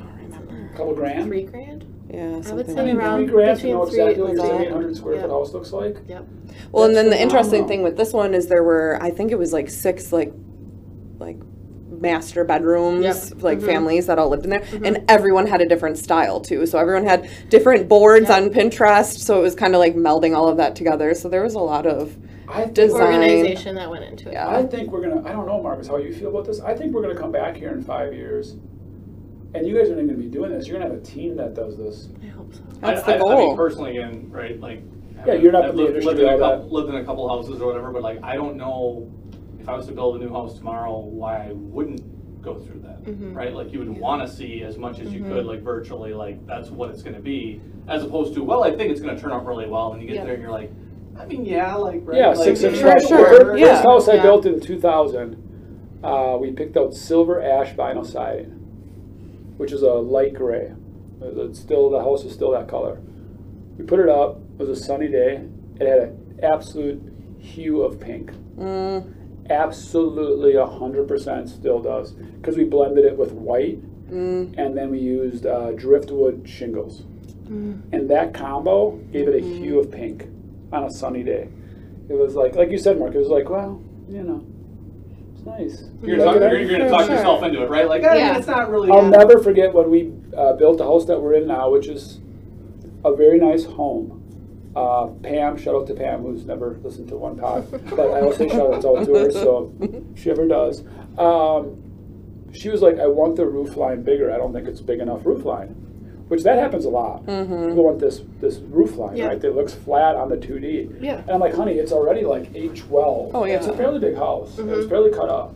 don't remember. A couple grand. Three grand. Yeah, I would say like around three grand to know exactly what your seven thousand eight hundred square foot house looks like. Yep. Well, and then the interesting thing with this one is there were, I think it was like six like like master bedrooms, yep. like mm-hmm. families that all lived in there, mm-hmm. and everyone had a different style too. So everyone had different boards yep. on Pinterest, so it was kind of like melding all of that together. So there was a lot of I design organization that went into it. Yeah. I think we're gonna. I don't know, Marcus, how you feel about this. I think we're gonna come back here in five years. And you guys aren't even going to be doing this. You're going to have a team that does this. I hope so. That's I, the goal. I, I mean, personally, again, right, like, Yeah, you're not in the industry. Lived in, a couple, lived in a couple houses or whatever, but like I don't know if I was to build a new house tomorrow, why I wouldn't go through that, mm-hmm. right? Like you would want to see as much as mm-hmm. you could, like virtually, like that's what it's going to be, as opposed to well, I think it's going to turn out really well, and you get yeah. there and you're like, I mean, yeah, like right, yeah, like, six inch. Yeah, sure. Yeah. First house yeah. I built in two thousand, uh, we picked out silver ash vinyl siding, which is a light gray. It's still the house is still that color. We put it up. It was a sunny day. It had an absolute hue of pink. Mm. Absolutely one hundred percent still does. Because we blended it with white, mm. and then we used uh, driftwood shingles. Mm. And that combo gave it a mm. hue of pink on a sunny day. It was like, like you said, Mark, it was like, well, you know, it's nice. You're, you're, you're, you're going to talk sure. yourself into it, right? Like, yeah. Yeah, it's not really I'll bad. never forget when we uh, built the house that we're in now, which is a very nice home. Uh, Pam, shout out to Pam, who's never listened to one pod, but I always say shout outs out to her, so she ever does. Um, she was like, I want the roof line bigger. I don't think it's big enough roof line, which that happens a lot. Mm-hmm. People want this this roof line, yeah. right? That looks flat on the two D. Yeah. And I'm like, honey, it's already like eight twelve. Oh, yeah. It's a fairly big house. Mm-hmm. It's fairly cut up.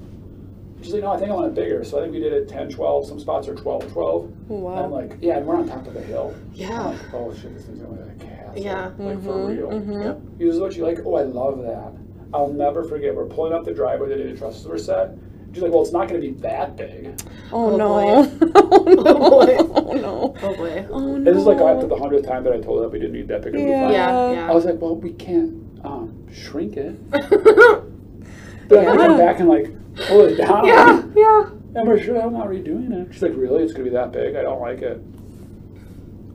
She's like, no, I think I want it bigger. So I think we did it ten twelve. Some spots are twelve twelve. Wow. And I'm like, yeah, and we're on top of a hill. Yeah. I'm like, oh, shit, this thing's going to be like a castle. Yeah. Like, mm-hmm. for real. Mm-hmm. Yep. He was like, like, oh, I love that. I'll never forget. We're pulling up the driveway that did a truss door set. She's like, well, it's not going to be that big. Oh, oh no. Boy. Oh, no. Oh, boy. Oh, no. Oh, boy. Oh, no. This is like after the hundredth time that I told her that we didn't need that big of a roof line. Yeah, yeah. I was like, well, we can't um, shrink it. But yeah. I went back and like, pull it down. Yeah, yeah. And we're sure I'm not redoing it. She's like, really? It's going to be that big? I don't like it.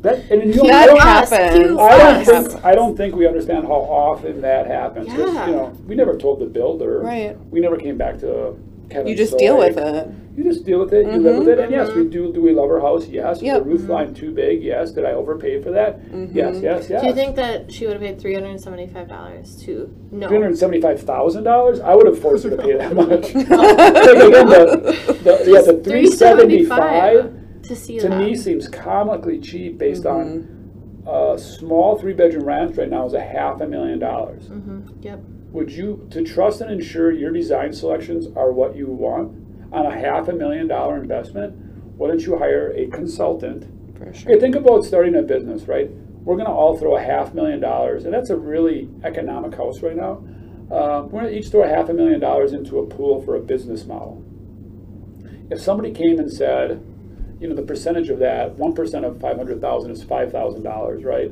That, and you know, that happens. I don't, think, I don't think we understand how often that happens. Yeah. You know, we never told the builder. Right. We never came back to Kevin. You just so deal like, with it. You just deal with it. Mm-hmm. You live with it. And yes, we do. Do we love our house? Yes. Yep. Is the roof line too big? Yes. Did I overpay for that? Mm-hmm. Yes, yes, yes. Do you think that she would have paid three hundred seventy-five dollars to no? three hundred seventy-five thousand dollars? I would have forced her to pay that much. the, the, yeah, the three hundred seventy-five dollars to, see to me seems comically cheap based mm-hmm. on a small three-bedroom ranch right now is a half a million dollars. Mm-hmm. Yep. Would you, to trust and ensure your design selections are what you want, on a half a million dollar investment, why don't you hire a consultant? For sure. Okay, think about starting a business, right? We're gonna all throw a half million dollars, and that's a really economic house right now. Uh, we're gonna each throw a half a million dollars into a pool for a business model. If somebody came and said, you know, the percentage of that, one percent of five hundred thousand is five thousand dollars, right?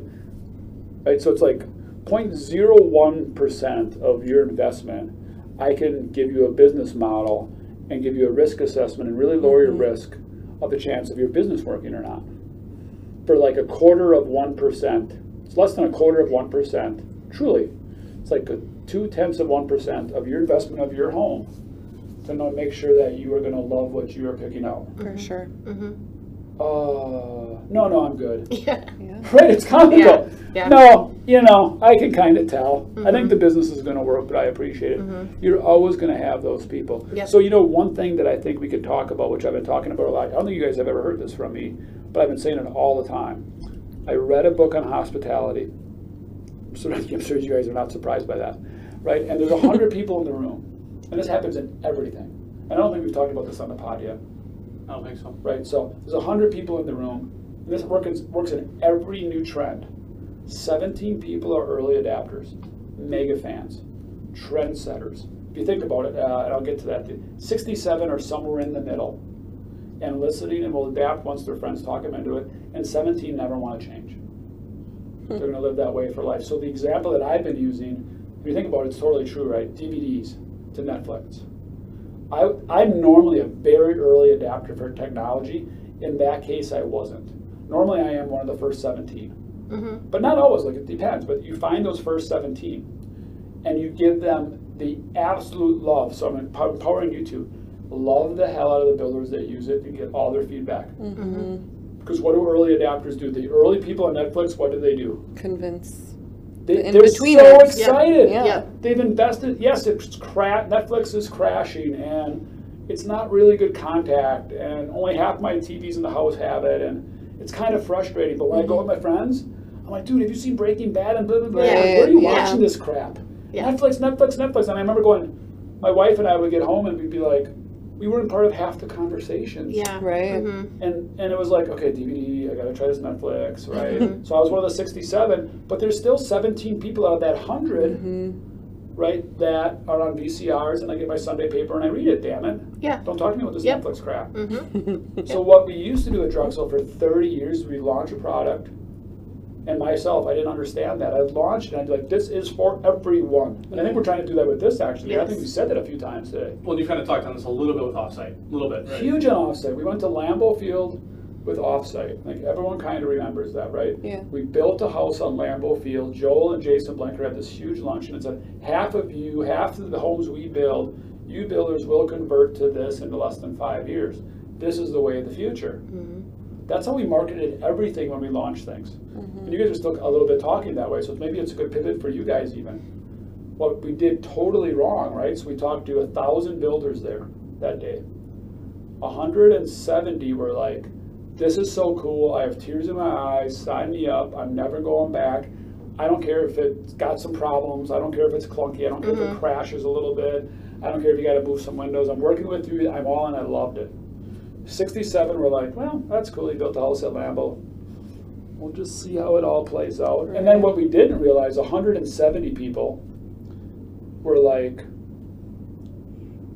Right, so it's like zero point zero one percent of your investment, I can give you a business model and give you a risk assessment and really lower mm-hmm. your risk of the chance of your business working or not. For like a quarter of one percent, it's less than a quarter of one percent, truly. It's like a two-tenths of one percent of your investment of your home to make sure that you are going to love what you are picking out. For mm-hmm. sure. Mm-hmm. Uh, no, no, I'm good. Yeah. yeah. Right, it's comical. Yeah. Yeah. No, you know, I can kind of tell. Mm-hmm. I think the business is going to work, but I appreciate it. Mm-hmm. You're always going to have those people. Yep. So, you know, one thing that I think we could talk about, which I've been talking about a lot, I don't think you guys have ever heard this from me, but I've been saying it all the time. I read a book on hospitality. So I'm sure you guys are not surprised by that, right? And there's one hundred people in the room, and this happens in everything. And I don't think we've talked about this on the pod yet. I don't think so. Right, so there's one hundred people in the room. And this work is, works in every new trend. seventeen people are early adapters, mega fans, trendsetters. If you think about it, uh, and I'll get to that. sixty-seven are somewhere in the middle and listening and will adapt once their friends talk them into it. And seventeen never want to change. Hmm. They're going to live that way for life. So the example that I've been using, if you think about it, it's totally true, right? D V Ds to Netflix. I, I'm normally a very early adapter for technology. In that case, I wasn't. Normally, I am one of the first seventeen. Mm-hmm. But not always, like it depends. But you find those first seventeen, and you give them the absolute love. So I'm empowering you to love the hell out of the builders that use it and get all their feedback. Mm-hmm. Because what do early adapters do? The early people on Netflix, what do they do? Convince. They, the they're so excited. Yeah. Yeah. They've invested. Yes, it's crap. Netflix is crashing, and it's not really good contact, and only half my T Vs in the house have it, and it's kind of frustrating. But when mm-hmm. I go with my friends, I'm like, dude, have you seen Breaking Bad and blah, blah, blah? Yeah, where are you yeah. watching this crap? Yeah. Netflix, Netflix, Netflix. And I remember going, my wife and I would get home and we'd be like, we weren't part of half the conversations. Yeah. Right. Mm-hmm. And and it was like, okay, D V D, I got to try this Netflix, right? Mm-hmm. So I was one of the sixty-seven, but there's still seventeen people out of that one hundred, mm-hmm. right, that are on V C Rs, and I get my Sunday paper and I read it, damn it. Yeah. Don't talk to me about this yep. Netflix crap. Mm-hmm. So what we used to do at Drexel for thirty years, we launch a product, and myself, I didn't understand that. I launched and I'd be like, this is for everyone. And I think we're trying to do that with this, actually. Yes. I think we said that a few times today. Well, you kind of talked on this a little bit with Offsite. A little bit. Right? Huge on Offsite. We went to Lambeau Field with Offsite. Like, everyone kind of remembers that, right? Yeah. We built a house on Lambeau Field. Joel and Jason Blanker had this huge luncheon. It said, half of you, half of the homes we build, you builders will convert to this in less than five years. This is the way of the future. Mm-hmm. That's how we marketed everything when we launched things. And you guys are still a little bit talking that way, so maybe it's a good pivot for you guys even. What we did totally wrong, right? So we talked to a thousand builders there that day. one hundred seventy were like, this is so cool, I have tears in my eyes, sign me up, I'm never going back. I don't care if it's got some problems, I don't care if it's clunky, I don't care mm-hmm. if it crashes a little bit, I don't care if you gotta move some windows, I'm working with you, I'm all in, I loved it. sixty-seven were like, well, that's cool, you built a house at Lambeau. We'll just see how it all plays out. Right. And then what we didn't realize, one hundred seventy people were like,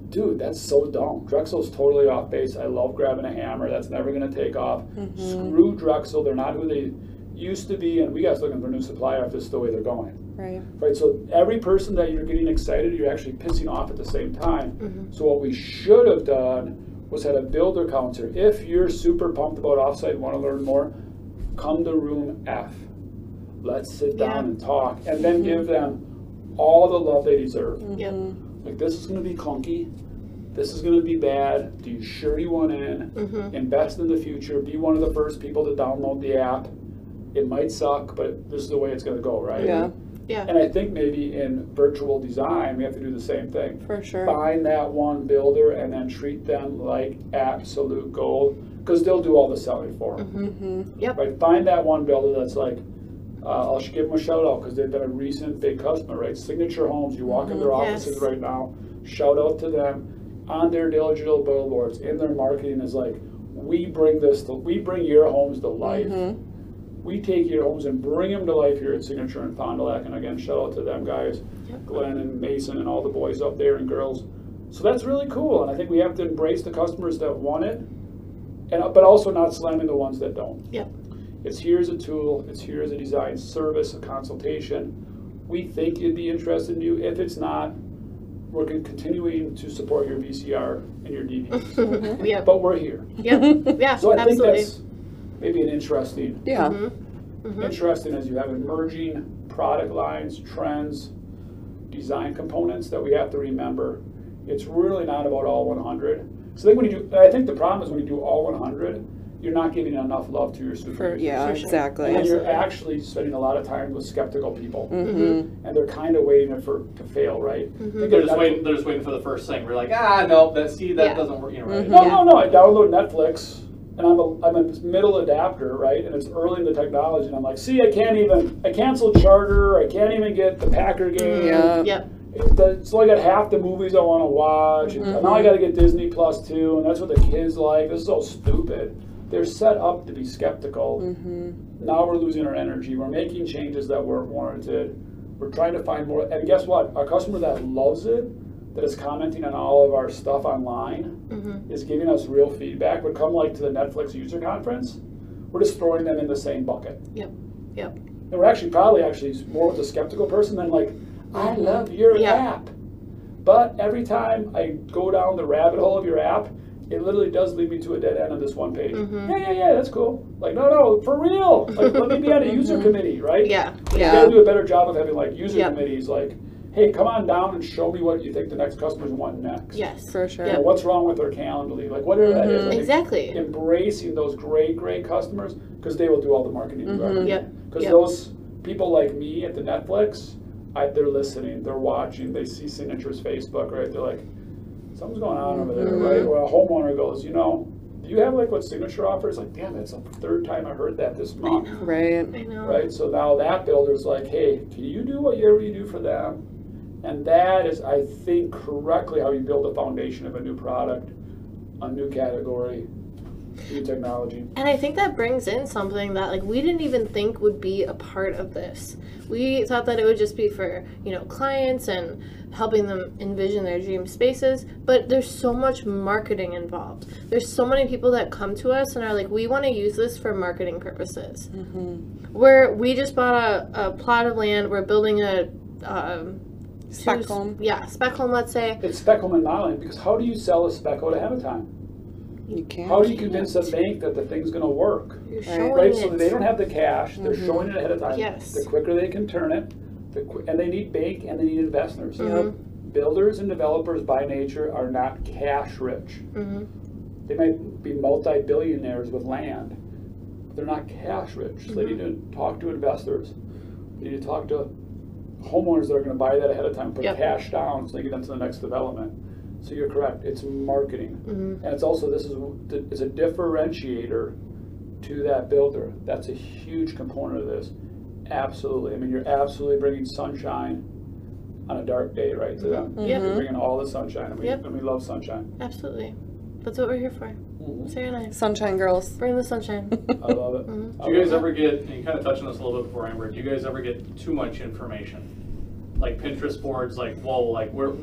dude, that's so dumb. Drexel's totally off base. I love grabbing a hammer. That's never going to take off. Mm-hmm. Screw Drexel. They're not who they used to be. And we got looking for new supplier if this is the way they're going. Right. Right. So every person that you're getting excited, you're actually pissing off at the same time. Mm-hmm. So what we should have done was had a builder counselor. If you're super pumped about Offsite, want to learn more, come to room F. Let's sit down yeah. and talk, and then mm-hmm. give them all the love they deserve. Mm-hmm. Like, this is going to be clunky. This is going to be bad. Do you sure you want in? Mm-hmm. Invest in the future. Be one of the first people to download the app. It might suck, but this is the way it's going to go, right? Yeah. Yeah. And I think maybe in virtual design, we have to do the same thing. For sure. Find that one builder and then treat them like absolute gold, because they'll do all the selling for them. Mm-hmm. Yep. Right? Find that one builder that's like, uh, I'll give them a shout out because they've been a recent big customer, right? Signature Homes, you walk mm-hmm. in their offices yes. right now, shout out to them. On their digital billboards, in their marketing is like, we bring this, to, we bring your homes to life. Mm-hmm. We take your homes and bring them to life here at Signature and Fond du Lac. And again, shout out to them guys, yep. Glenn and Mason and all the boys up there and girls. So that's really cool. And I think we have to embrace the customers that want it, and but also not slamming the ones that don't. Yep. It's here's a tool, it's here's a design service, a consultation. We think it'd be interested in you. If it's not, we're continuing to support your V C R and your D V Ds. Yep. But we're here. Yep. Yeah, so I absolutely. think that's maybe an interesting, yeah. mm-hmm. Mm-hmm. interesting as you have emerging product lines, trends, design components that we have to remember. It's really not about all one hundred. So I think when you do, I think the problem is when you do all one hundred, you're not giving enough love to your students. Yeah, exactly. And you're actually spending a lot of time with skeptical people, mm-hmm. and they're kind of waiting for to fail, right? Mm-hmm. They're just waiting. They're just waiting for the first thing. We're like, ah, no, that see, that yeah. doesn't work. You know, right? Mm-hmm. No, yeah. no, no. I download Netflix. And I'm a, I'm a middle adapter, right? And it's early in the technology, and I'm like, see, I can't even, I canceled Charter, I can't even get the Packer game. Yeah. Yep. It's so I got half the movies I want to watch, mm-hmm. and now I got to get Disney Plus too, and that's what the kids like. This is so stupid. They're set up to be skeptical. Mm-hmm. Now we're losing our energy. We're making changes that weren't warranted. We're trying to find more, and guess what? Our customer that loves it, that is commenting on all of our stuff online, mm-hmm. is giving us real feedback, would come like to the Netflix user conference. We're just throwing them in the same bucket. Yep, yep. And we're actually probably actually more with a skeptical person than like, I love your yeah. app. But every time I go down the rabbit hole of your app, it literally does lead me to a dead end on this one page. Mm-hmm. Yeah, yeah, yeah, that's cool. Like, no, no, for real. Like, let me be on a user committee, right? Yeah, like, yeah. You gotta do a better job of having like user yep. committees, like, hey, come on down and show me what you think the next customers want next. Yes, for sure. You know, what's wrong with their Calendly? Like, whatever mm-hmm. that is. Like, exactly. Embracing those great, great customers, because they will do all the marketing. Because mm-hmm. yep. yep. those people like me at the Netflix, I, they're listening, they're watching, they see Signature's Facebook, right? They're like, something's going on over there, mm-hmm. right? Or a homeowner goes, you know, You have like what Signature offers, like, damn, that's the third time I heard that this month. Right. I know. Right, so now that builder's like, hey, can you do whatever you do for them? And that is, I think, correctly how you build the foundation of a new product, a new category, new technology. And I think that brings in something that, like, we didn't even think would be a part of this. We thought that it would just be for, you know, clients and helping them envision their dream spaces, but there's so much marketing involved. There's so many people that come to us and are like, we want to use this for marketing purposes. Mm-hmm. Where we just bought a, a plot of land, we're building a... Um, Spec home. Yeah, spec home, let's say. It's spec home and modeling, because how do you sell a spec home ahead of time? You can't. How do you convince a bank that the thing's going to work? You're showing right? It. So they don't have the cash. They're mm-hmm. showing it ahead of time. Yes. The quicker they can turn it, the qu and they need bank and they need investors. Mm-hmm. Builders and developers by nature are not cash rich. Mm-hmm. They might be multi-billionaires with land. They're not cash rich. So mm-hmm. they need to talk to investors. They need to talk to homeowners that are going to buy that ahead of time, put yep. cash down, so they get into the next development. So you're correct. It's marketing, mm-hmm. and it's also this is is a differentiator to that builder. That's a huge component of this. Absolutely. I mean, you're absolutely bringing sunshine on a dark day, right? To them. Mm-hmm. You're bringing all the sunshine, and we, yep. and we love sunshine. Absolutely. That's what we're here for. Mm-hmm. Sarah and I. Sunshine girls. Bring the sunshine. I love it. Mm-hmm. Do you guys ever get, and you kind of touched on this a little bit before, Amber, do you guys ever get too much information? Like Pinterest boards, like, whoa, like, where,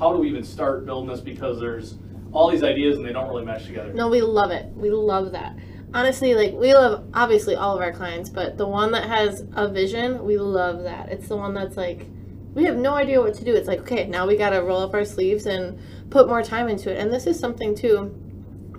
how do we even start building this? Because there's all these ideas and they don't really mesh together. No, we love it. We love that. Honestly, like, we love, obviously, all of our clients, but the one that has a vision, we love that. It's the one that's like, we have no idea what to do. It's like, okay, now we got to roll up our sleeves and put more time into it. And this is something, too.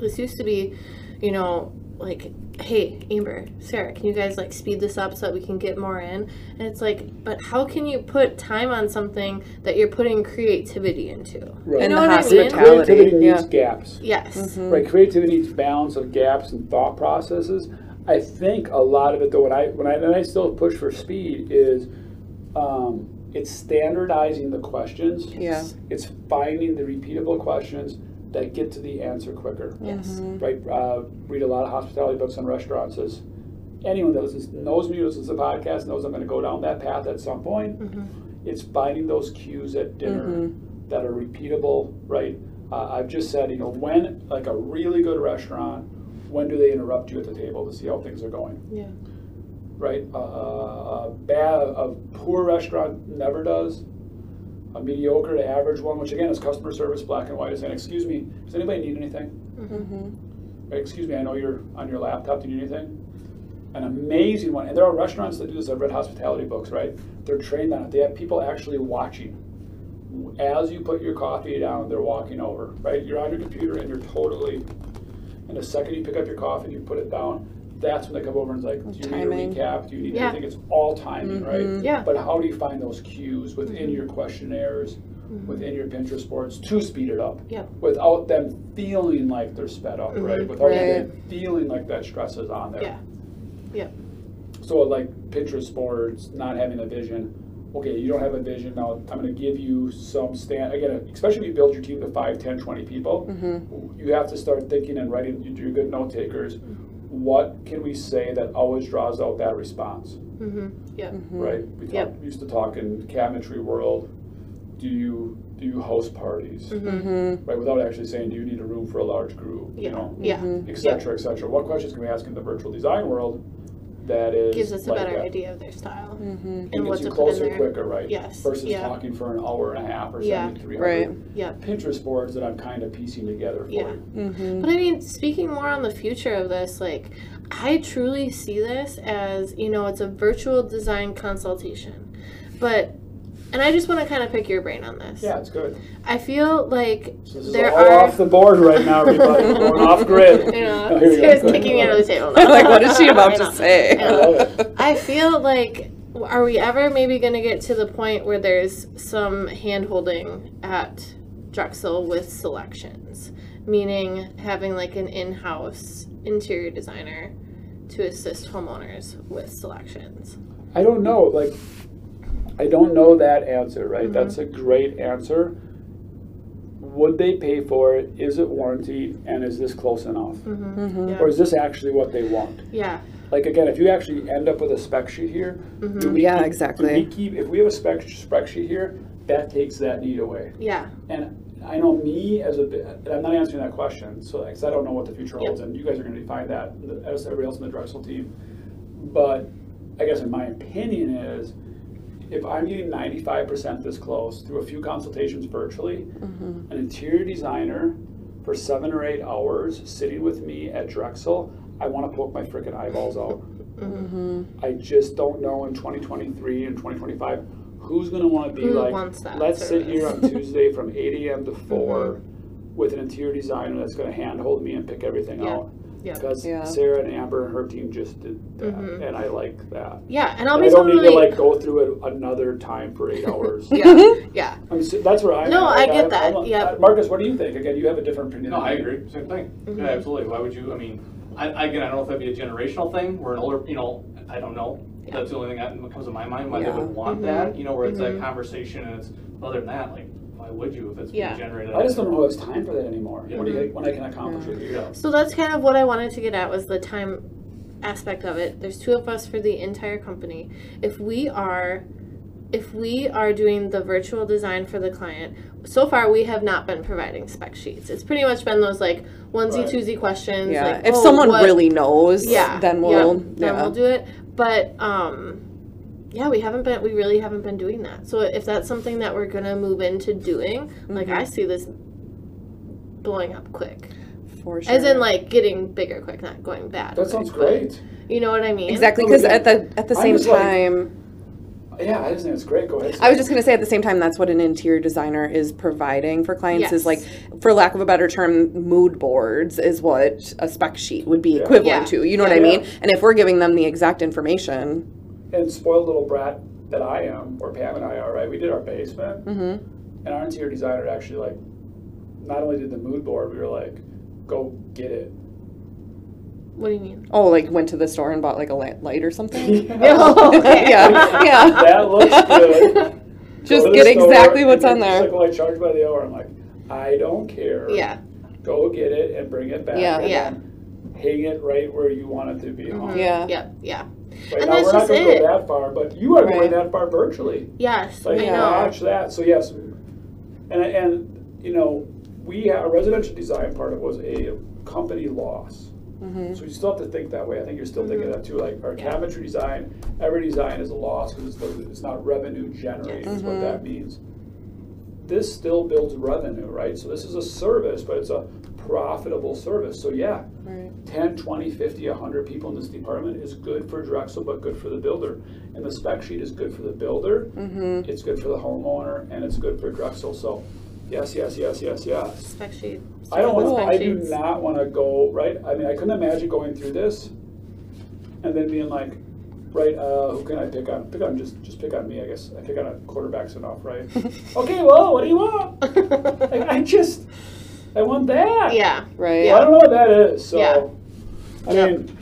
This used to be, you know, like, hey, Amber, Sarah, can you guys, like, speed this up so that we can get more in? And it's like, but how can you put time on something that you're putting creativity into? Right. And the hospitality. Creativity yeah. needs gaps. Yes. Mm-hmm. Right, creativity needs balance of gaps and thought processes. I think a lot of it, though, when I, when I, and I still push for speed, is um, it's standardizing the questions. Yeah. It's finding the repeatable questions that get to the answer quicker. Yes. Mm-hmm. Right. Uh, read a lot of hospitality books on restaurants. Is anyone that listens, knows me, listens to the podcast, knows I'm going to go down that path at some point. Mm-hmm. It's finding those cues at dinner mm-hmm. that are repeatable. Right. Uh, I've just said, you know, when like a really good restaurant, when do they interrupt you at the table to see how things are going? Yeah. Right. Uh, a bad, a poor restaurant never does. A mediocre to average one, which again is customer service, black and white, is saying, excuse me, does anybody need anything? Mm-hmm. Right, excuse me, I know you're on your laptop, do you need anything? An amazing one, and there are restaurants that do this, I've read hospitality books, right? They're trained on it, they have people actually watching. As you put your coffee down, they're walking over, right? You're on your computer and you're totally, and the second you pick up your coffee, you put it down, that's when they come over and it's like, do you timing. need a recap? Do you need yeah. anything? It's all timing, mm-hmm. right? Yeah. But how do you find those cues within mm-hmm. your questionnaires, mm-hmm. within your Pinterest boards to speed it up? Yeah. Without them feeling like they're sped up, mm-hmm. right? Without right. them feeling like that stress is on there. Yeah. Yeah. So like Pinterest boards, not having a vision. Okay, you don't have a vision. Now I'm going to give you some stand. Again, especially if you build your team to five, ten, twenty people, mm-hmm. you have to start thinking and writing. You're good note takers. Mm-hmm. What can we say that always draws out that response? Mm-hmm. Yeah. Mm-hmm. Right. We talk, yep. used to talk in cabinetry world. Do you do you host parties? Mm-hmm. Right. Without actually saying, do you need a room for a large group? Yeah. You know. Yeah. Mm-hmm. Et cetera, et cetera. What questions can we ask in the virtual design world? That is gives us a like better a, idea of their style mm-hmm. and, and what's you closer quicker, right? Yes. Versus yeah. talking for an hour and a half or yeah. something, three hundred. Right. Yeah. Pinterest boards that I'm kind of piecing together for yeah. you. Mm-hmm. But I mean, speaking more on the future of this, like I truly see this as, you know, it's a virtual design consultation, but. And I just want to kind of pick your brain on this. Yeah, it's good. I feel like so this there is all are off the board right now, everybody. Going off grid. You know, oh, Sarah's kicking me out of the table. Now. Like, what is she about to say? I love it. I feel like, are we ever maybe going to get to the point where there's some hand-holding at Drexel with selections, meaning having like an in-house interior designer to assist homeowners with selections? I don't know, like. I don't know that answer, right? Mm-hmm. That's a great answer. would they pay for it? Is it warranted? And is this close enough? Mm-hmm. Mm-hmm. Yeah. Or is this actually what they want? Yeah. Like, again, if you actually end up with a spec sheet here, mm-hmm. do we yeah, keep, exactly. do we keep, if we have a spec, spec sheet here, that takes that need away. Yeah. And I know me as a, and I'm not answering that question, so because I don't know what the future holds, yep. and you guys are going to define that, as everybody else in the Drexel team. But I guess in my opinion is, if I'm getting ninety-five percent this close through a few consultations virtually, mm-hmm. an interior designer for seven or eight hours sitting with me at Drexel, I want to poke my freaking eyeballs out. Mm-hmm. I just don't know in twenty twenty-three and twenty twenty-five who's going to want to be Who like, let's service. sit here on Tuesday from eight A M to four mm-hmm. with an interior designer that's going to handhold me and pick everything yeah. out. Yeah. Because yeah. Sarah and Amber and her team just did that, mm-hmm. and I like that. Yeah, and I'll be I don't totally... need to like go through it another time for eight hours. yeah, yeah. I mean, so that's where I. No, I, I get I, that. I, yeah, Marcus, what do you think? Again, you have a different opinion. No, I agree. Same thing. Mm-hmm. Yeah, absolutely. Why would you? I mean, I, again, I don't know if that'd be a generational thing. We're an older, you know, I don't know. Yeah. That's the only thing that comes to my mind why yeah. they would want mm-hmm. that. You know, where it's mm-hmm. that conversation, and it's other than that, like. Why would you if it's yeah. being generated? I just don't know if it's time for that anymore. Yeah. What do you, what I can accomplish yeah. with you? Yeah. So that's kind of what I wanted to get at was the time aspect of it. There's two of us for the entire company. If we are, if we are doing the virtual design for the client, so far we have not been providing spec sheets. It's pretty much been those like onesie right. twosie questions. Yeah. Like, if oh, someone what? really knows, yeah. then we'll yeah. then yeah. we'll do it. But um. yeah, we haven't been, we really haven't been doing that. So if that's something that we're going to move into doing, mm-hmm. like I see this blowing up quick. For sure. As in like getting bigger quick, not going bad. That sounds great. You know what I mean? Exactly, because at the at the same time. Yeah, I just think it's great. Go ahead. I was just going to say at the same time, that's what an interior designer is providing for clients yes. is like, for lack of a better term, mood boards is what a spec sheet would be yeah. equivalent yeah. to. You know yeah, what I mean? Yeah. And if we're giving them the exact information. And spoiled little brat that I am, or Pam and I are, right? We did our basement, mm-hmm. and our interior designer actually, like, not only did the mood board, we were like, go get it. What do you mean? Oh, like went to the store and bought, like, a light or something? yeah. yeah. yeah. That looks good. Just get exactly what's on there. Like, well, I charge by the hour. I'm like, I don't care. Yeah. Go get it and bring it back. Yeah. Yeah. Hang it right where you want it to be. Mm-hmm. on. Yeah. Yeah. Yeah. Right and now, we're not going to go that far, but you are right. going that far virtually. Yes, like, I know. Watch that. So yes, and and you know, we our residential design part of it was a company loss. Mm-hmm. So you still have to think that way. I think you're still mm-hmm. thinking that too. Like our cabinetry design, every design is a loss because it's, it's not revenue generating. Yes. Is mm-hmm. what that means. This still builds revenue, right? So this is a service, but it's a profitable service. So yeah, right. ten, twenty, fifty, one hundred people in this department is good for Drexel, but good for the builder. And the spec sheet is good for the builder, mm-hmm. it's good for the homeowner, and it's good for Drexel. So yes, yes, yes, yes, yes. Spec sheet. Start I don't want I do not want to go, right? I mean, I couldn't imagine going through this and then being like, right, uh, who can I pick on? Pick on just just pick on me, I guess. I pick on a quarterback's enough, right? Okay, well, what do you want? Like, I just I want that. Yeah. Right. Well, I don't know what that is. So, yeah. I yep. mean,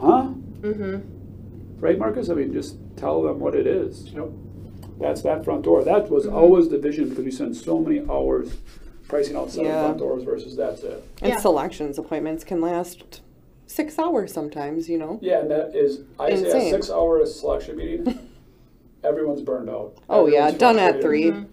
huh? Mm-hmm. Right, Marcus? I mean, just tell them what it is. Yep. That's that front door. That was mm-hmm. always the vision because we spent so many hours pricing out seven yeah. front doors versus that's it. And yeah. selections appointments can last six hours sometimes, you know? Yeah, and that is, I Insane. say a six hour selection meeting, everyone's burned out. Oh, everyone's yeah. done at three. Mm-hmm.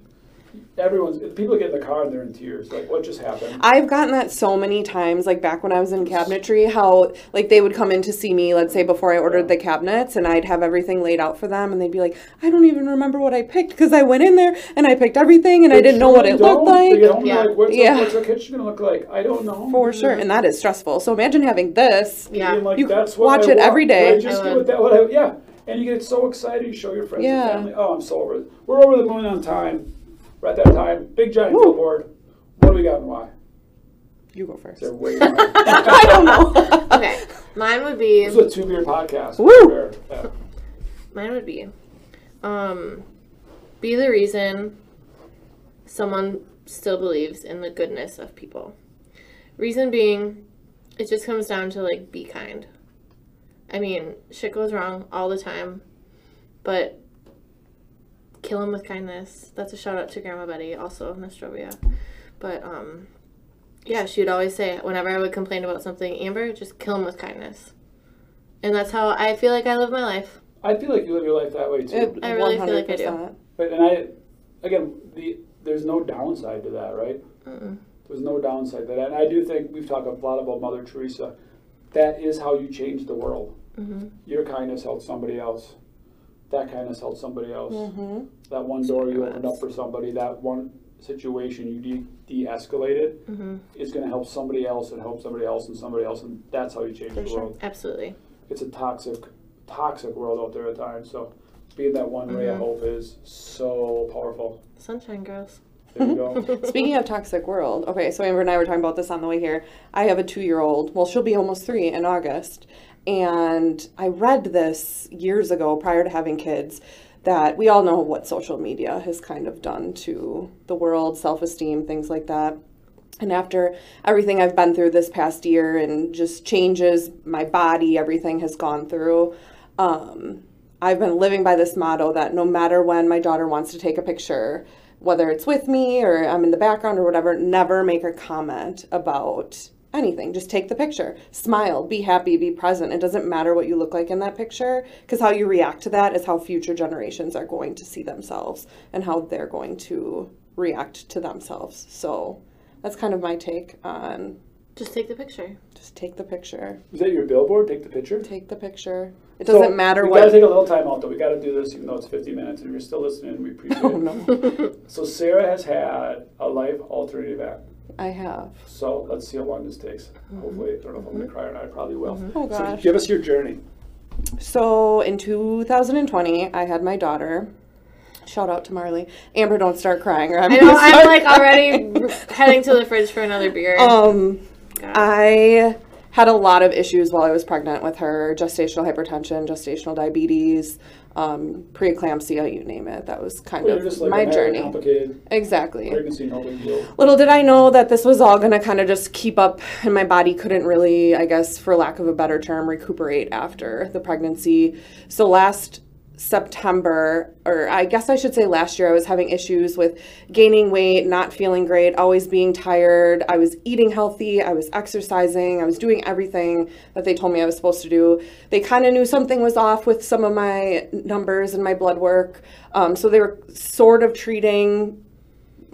Everyone's people get in the car and they're in tears. Like, what just happened? I've gotten that so many times. Like back when I was in cabinetry, how like they would come in to see me, let's say before I ordered yeah. the cabinets, and I'd have everything laid out for them, and they'd be like, "I don't even remember what I picked because I went in there and I picked everything and but I didn't know what it looked like." Yeah. Like what's, yeah. what's our kitchen gonna look like? I don't know for sure, and that is stressful. So imagine having this. Yeah, you, like, you that's what watch I it want. every day. I just I do that, what I, yeah, and you get so excited. You show your friends yeah. and family. Oh, I'm so over it. We're over the moon on time. Right that time, big giant Woo. billboard. What do we got and why? You go first. They're way I don't know. Okay, mine would be. This is a two-beer podcast. Woo. Yeah. Mine would be, um, be the reason someone still believes in the goodness of people. Reason being, it just comes down to like be kind. I mean, shit goes wrong all the time, but. Kill him with kindness. That's a shout out to Grandma Betty, also of Nostrovia. But um, yeah, she would always say, whenever I would complain about something, Amber, just kill him with kindness. And that's how I feel like I live my life. I feel like you live your life that way, too. It, I really one hundred percent feel like I do. But, and I, again, the, there's no downside to that, right? Mm-mm. There's no downside to that. And I do think we've talked a lot about Mother Teresa. That is how you change the world. Mm-hmm. Your kindness helped somebody else. That kindness helped somebody else. Mm-hmm. That one door you opened up for somebody, that one situation you de- de-escalated mm-hmm. is going to help somebody else and help somebody else and somebody else. And that's how you change for the sure. world. Absolutely. It's a toxic, toxic world out there at times. So being that one mm-hmm. ray of hope is so powerful. Sunshine girls. There you go. Speaking of toxic world, okay, so Amber and I were talking about this on the way here. I have a two-year-old. Well, she'll be almost three in August. And I read this years ago, prior to having kids, that we all know what social media has kind of done to the world, self-esteem, things like that. And after everything I've been through this past year and just changes, my body, everything has gone through, um, I've been living by this motto that no matter when my daughter wants to take a picture, whether it's with me or I'm in the background or whatever, never make a comment about anything. Just take the picture. Smile, be happy, be present. It doesn't matter what you look like in that picture, because how you react to that is how future generations are going to see themselves and how they're going to react to themselves. So that's kind of my take on... Just take the picture. Just take the picture. Is that your billboard? Take the picture? Take the picture. It doesn't so matter we what... we got to take a little time out, though. We got to do this, even though it's fifty minutes, and you're still listening, we appreciate oh, it. No. So Sarah has had a life-altering event. I have. So let's see how long this takes. Mm-hmm. Hopefully, I don't know if I'm going to cry or not. I probably will. Mm-hmm. Oh, gosh. So give us your journey. So in two thousand twenty, I had my daughter... Shout out to Marley. Amber, don't start crying. Or I'm, I know, I'm like crying. Already heading to the fridge for another beer. Um, God. I had a lot of issues while I was pregnant with her. Gestational hypertension, gestational diabetes, um, preeclampsia, you name it. That was kind well, of just like my journey. Complicated exactly. Pregnancy, no big deal. Little did I know that this was all going to kind of just keep up, and my body couldn't really, I guess, for lack of a better term, recuperate after the pregnancy. So last September, or I guess I should say last year, I was having issues with gaining weight, not feeling great, always being tired. I was eating healthy, I was exercising, I was doing everything that they told me I was supposed to do. They kind of knew something was off with some of my numbers and my blood work. Um, so they were sort of treating,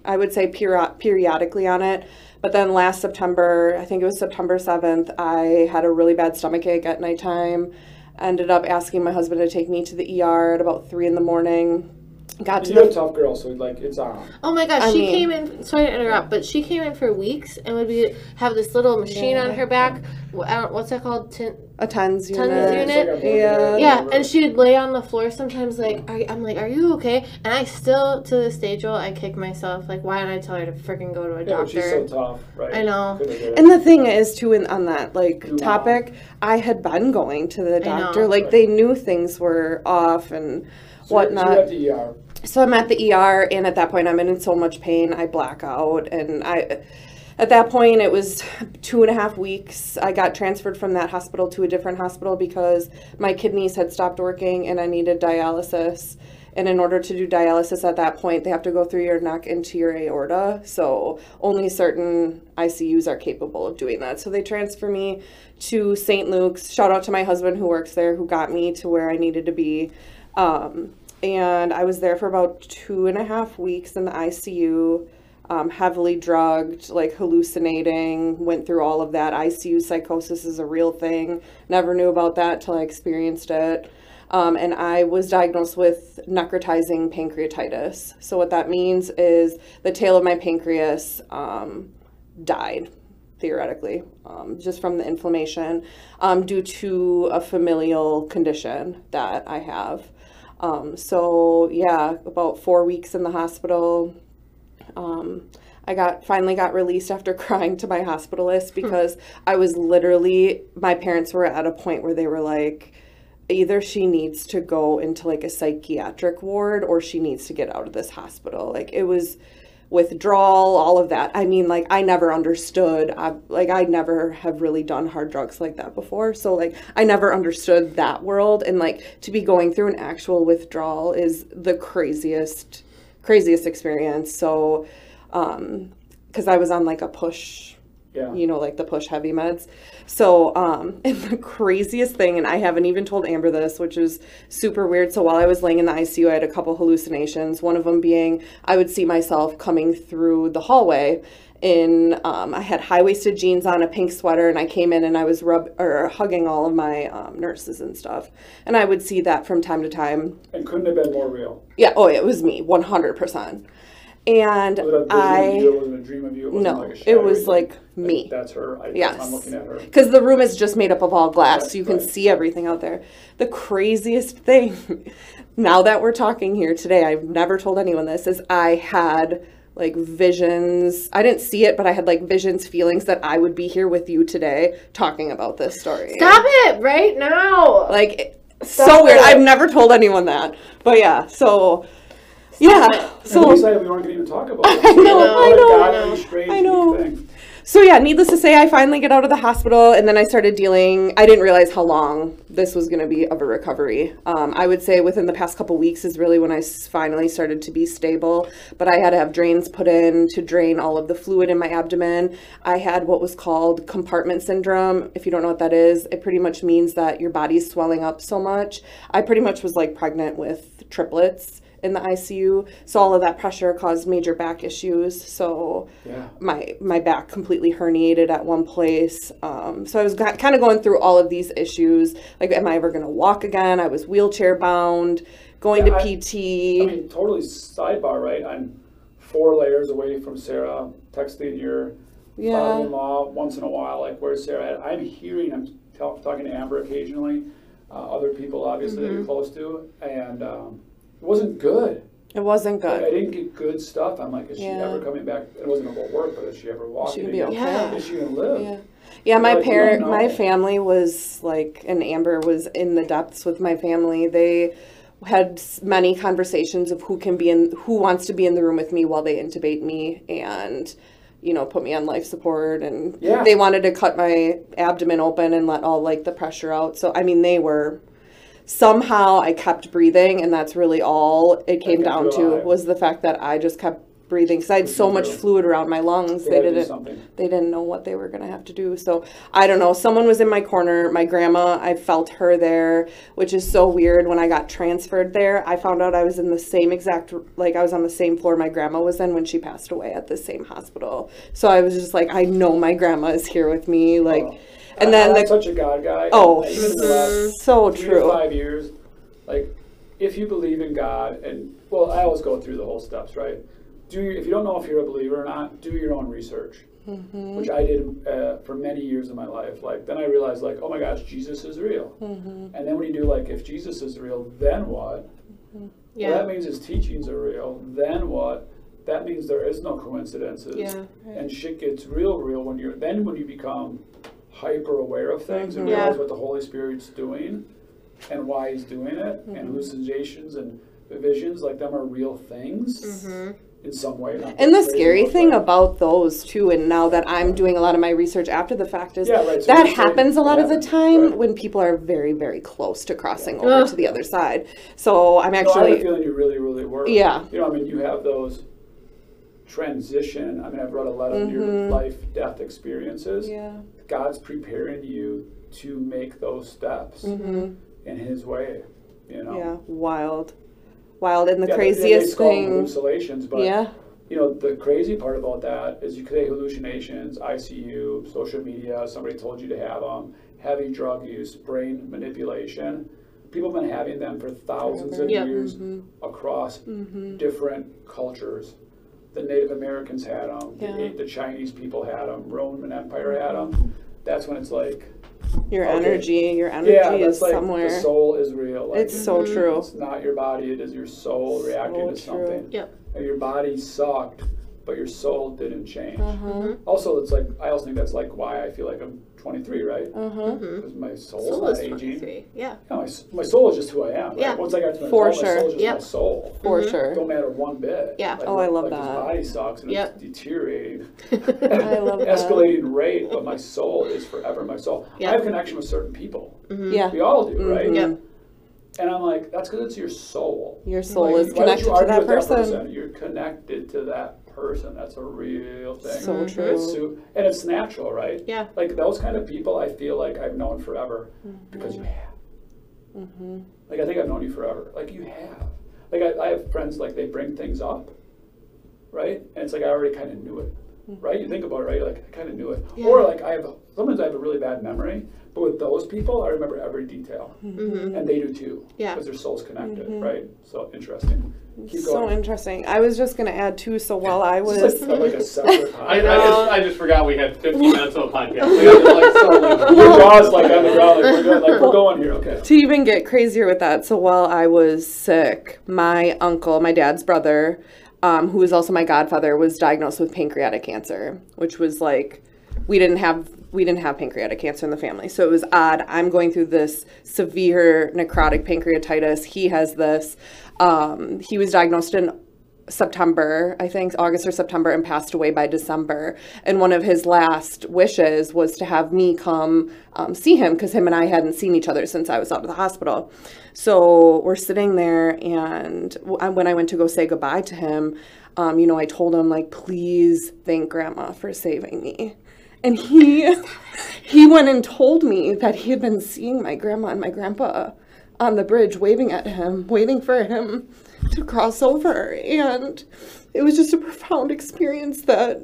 I would say, peri- periodically on it. But then last September, I think it was September seventh, I had a really bad stomach ache at nighttime. Ended up asking my husband to take me to the E R at about three in the morning. Got to You're the, a tough girl, so like it's on. Oh my gosh, I she mean, came in. Sorry to interrupt, but she came in for weeks and would be have this little machine yeah. on her back. I don't, what's that called? Ten, a tens unit. Tens unit. Like yeah. Yeah, and she would lay on the floor sometimes. Like are, I'm like, are you okay? And I still to this day, Joel, I kick myself. Like why didn't I tell her to freaking go to a yeah, doctor? She's so tough, right? I know. And the thing is, too, in, on that like wow. topic, I had been going to the doctor. Like right. they knew things were off and. So whatnot. E R. So I'm at the E R, and at that point, I'm in so much pain, I black out. And I, at that point, it was two and a half weeks. I got transferred from that hospital to a different hospital because my kidneys had stopped working, and I needed dialysis. And in order to do dialysis at that point, they have to go through your neck into your aorta. So only certain I C Us are capable of doing that. So they transfer me to Saint Luke's. Shout out to my husband who works there, who got me to where I needed to be. Um, and I was there for about two and a half weeks in the I C U, um, heavily drugged, like hallucinating, went through all of that. I C U psychosis is a real thing. Never knew about that till I experienced it. Um, and I was diagnosed with necrotizing pancreatitis. So what that means is the tail of my pancreas, um, died. Theoretically, um, just from the inflammation, um, due to a familial condition that I have. Um, so yeah, about four weeks in the hospital. Um, I got finally got released after crying to my hospitalist because I was literally, my parents were at a point where they were like, either she needs to go into like a psychiatric ward or she needs to get out of this hospital. Like it was withdrawal, all of that. I mean, like, I never understood. I, like, I never have really done hard drugs like that before. So, like, I never understood that world. And, like, to be going through an actual withdrawal is the craziest, craziest experience. So, um, because I was on like a push, yeah. you know, like the push heavy meds. So, um, and the craziest thing, and I haven't even told Amber this, which is super weird. So while I was laying in the I C U, I had a couple hallucinations. One of them being I would see myself coming through the hallway in, um, I had high-waisted jeans on, a pink sweater, and I came in and I was rub or hugging all of my um, nurses and stuff. And I would see that from time to time. It couldn't have been more real. Yeah. Oh, it was me. one hundred percent. And so I, you, it wasn't a dream of you, it wasn't no, like a shadow, it was like me. Like, that's her. I, yes. I'm looking at her. Because the room is just made up of all glass, right, so you right. can see everything out there. The craziest thing, now that we're talking here today, I've never told anyone this, is I had like visions. I didn't see it, but I had like visions, feelings that I would be here with you today talking about this story. Stop it right now. Like, Stop so weird. It. I've never told anyone that. But yeah, so... Yeah, so we weren't gonna even talk about it. I know, I know, I know. So yeah, needless to say, I finally get out of the hospital, and then I started dealing. I didn't realize how long this was gonna be of a recovery. Um, I would say within the past couple weeks is really when I finally started to be stable. But I had to have drains put in to drain all of the fluid in my abdomen. I had what was called compartment syndrome. If you don't know what that is, it pretty much means that your body's swelling up so much. I pretty much was like pregnant with triplets in the I C U, so all of that pressure caused major back issues. So yeah. my my back completely herniated at one place. Um, so I was got, kind of going through all of these issues. Like, am I ever going to walk again? I was wheelchair bound, going yeah, to I, P T. I mean, totally sidebar, right? I'm four layers away from Sarah, texting your yeah. father-in-law once in a while, like, where's Sarah? I'm hearing, I'm t talking to Amber occasionally, uh, other people obviously mm-hmm. that you're close to, and um, it wasn't good. It wasn't good. Like, I didn't get good stuff. I'm like, is yeah. she ever coming back? It wasn't about work, but is she ever walking? She would be okay. Yeah. Is she going to live? Yeah, yeah my like, parent, my family was like, and Amber was in the depths with my family. They had many conversations of who can be in, who wants to be in the room with me while they intubate me and, you know, put me on life support. And yeah. they wanted to cut my abdomen open and let all like the pressure out. So, I mean, they were... Somehow I kept breathing, and that's really all it came down to was the fact that I just kept breathing because I had so much fluid around my lungs. They didn't, they didn't know what they were going to have to do. So I don't know. Someone was in my corner. My grandma, I felt her there, which is so weird. When I got transferred there, I found out I was in the same exact, like I was on the same floor my grandma was in when she passed away at the same hospital. So I was just like, I know my grandma is here with me. Like. Oh. And then I'm the, such a God guy. Oh, even in the last so three true. Five years, like if you believe in God, and well, I always go through the whole steps, right? Do you, if you don't know if you're a believer or not, do your own research, mm-hmm. which I did uh, for many years of my life. Like then I realized, like, oh my gosh, Jesus is real. Mm-hmm. And then when you do, like, if Jesus is real, then what? Mm-hmm. Yeah, well, that means his teachings are real. Then what? That means there is no coincidences. Yeah, right. And shit gets real, real when you're then when you become hyper aware of things and realize yeah. what the Holy Spirit's doing and why he's doing it, mm-hmm. and hallucinations and visions, like them are real things mm-hmm. in some way. And the scary thing way. about those too, and now that I'm doing a lot of my research after the fact, is yeah, right. so that happens saying, a lot yeah, of the time right. when people are very, very close to crossing yeah. over uh. to the other side. So I'm actually... No, I have a feeling you really, really were. Yeah. You know, I mean, you have those transition. I mean, I've read a lot of mm-hmm. your life, death experiences. Yeah. God's preparing you to make those steps mm-hmm. in his way, you know? Yeah, wild. Wild. And the yeah, craziest they, they thing. Hallucinations, but, yeah. you know, the crazy part about that is you could say hallucinations, I C U, social media, somebody told you to have them, heavy drug use, brain manipulation. People have been having them for thousands of yeah. years mm-hmm. across mm-hmm. different cultures. The Native Americans had them, yeah. the, the Chinese people had them, Roman Empire had them. That's when it's like... Your okay, energy, your energy yeah, is like somewhere. The soul is real. Like, it's so it's, true. It's not your body, it is your soul so reacting to true. something. Yep. And your body sucked, but your soul didn't change. Uh-huh. Also, it's like, I also think that's like why I feel like I'm twenty-three, right? Uh-huh. Because my soul's soul not aging. Yeah. No, my, my soul is just who I am. Right? Yeah. Once I got to my For soul, sure. my soul is just yep. my soul. For mm-hmm. sure. Don't matter one bit. Yeah. Like, oh, I love like that. My body sucks and yep. it's deteriorating. I love that. Escalating rate, but my soul is forever my soul. Yep. I have a connection with certain people. Mm-hmm. Yeah. We all do, mm-hmm. right? Yep. And I'm like, that's because it's your soul. Your soul like, is connected you to that person. that person. You're connected to that person. person. That's a real thing. So true. It's so, and it's natural, right? Yeah. Like those kind of people I feel like I've known forever mm-hmm. because you have. Mm-hmm. Like I think I've known you forever. Like you have. Like I, I have friends like they bring things up, right? And it's like I already kind of knew it. Right? You think about it, right? You're like, I kind of knew it. Yeah. Or like I have, a, sometimes I have a really bad memory, but with those people, I remember every detail. Mm-hmm. And they do too. Yeah. Because their soul's connected, mm-hmm. right? So interesting. Keep going. So interesting. I was just going to add too, so while I was. It's like, like a separate podcast. I, I, just, I just forgot we had fifteen minutes of a podcast. We had like so much. Your jaw's like on the ground. Like, we're going, like, we're going here. Okay. To even get crazier with that, so while I was sick, my uncle, my dad's brother, Um, who was also my godfather, was diagnosed with pancreatic cancer, which was like, we didn't have we didn't have pancreatic cancer in the family, so it was odd. I'm going through this severe necrotic pancreatitis. He has this. Um, he was diagnosed in September, I think, August or September, and passed away by December. And one of his last wishes was to have me come um, see him, because him and I hadn't seen each other since I was out of the hospital. So we're sitting there, and when I went to go say goodbye to him, um, you know, I told him, like, please thank Grandma for saving me. And he, he went and told me that he had been seeing my grandma and my grandpa on the bridge, waving at him, waiting for him to cross over. And it was just a profound experience that,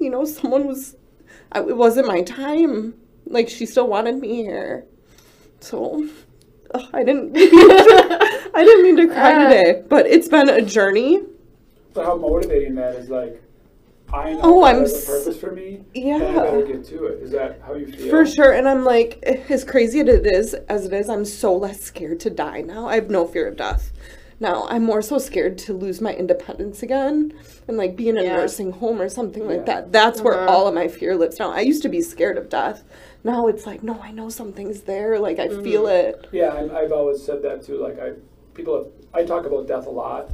you know, someone was, it wasn't my time. Like, she still wanted me here. So... Oh, I didn't mean to, I didn't mean to cry today, but it's been a journey. So how motivating that is, like, I know oh, that there's a purpose for me, yeah. and I better get to it. Is that how you feel? For sure, and I'm like, as crazy as it is, as it is, I'm so less scared to die now. I have no fear of death. Now, I'm more so scared to lose my independence again and, like, be in a yeah. nursing home or something yeah. like that. That's uh-huh. where all of my fear lives now. I used to be scared of death. Now it's like, no, I know something's there. Like, I mm-hmm. feel it. Yeah, I, I've always said that, too. Like, I people have, I talk about death a lot.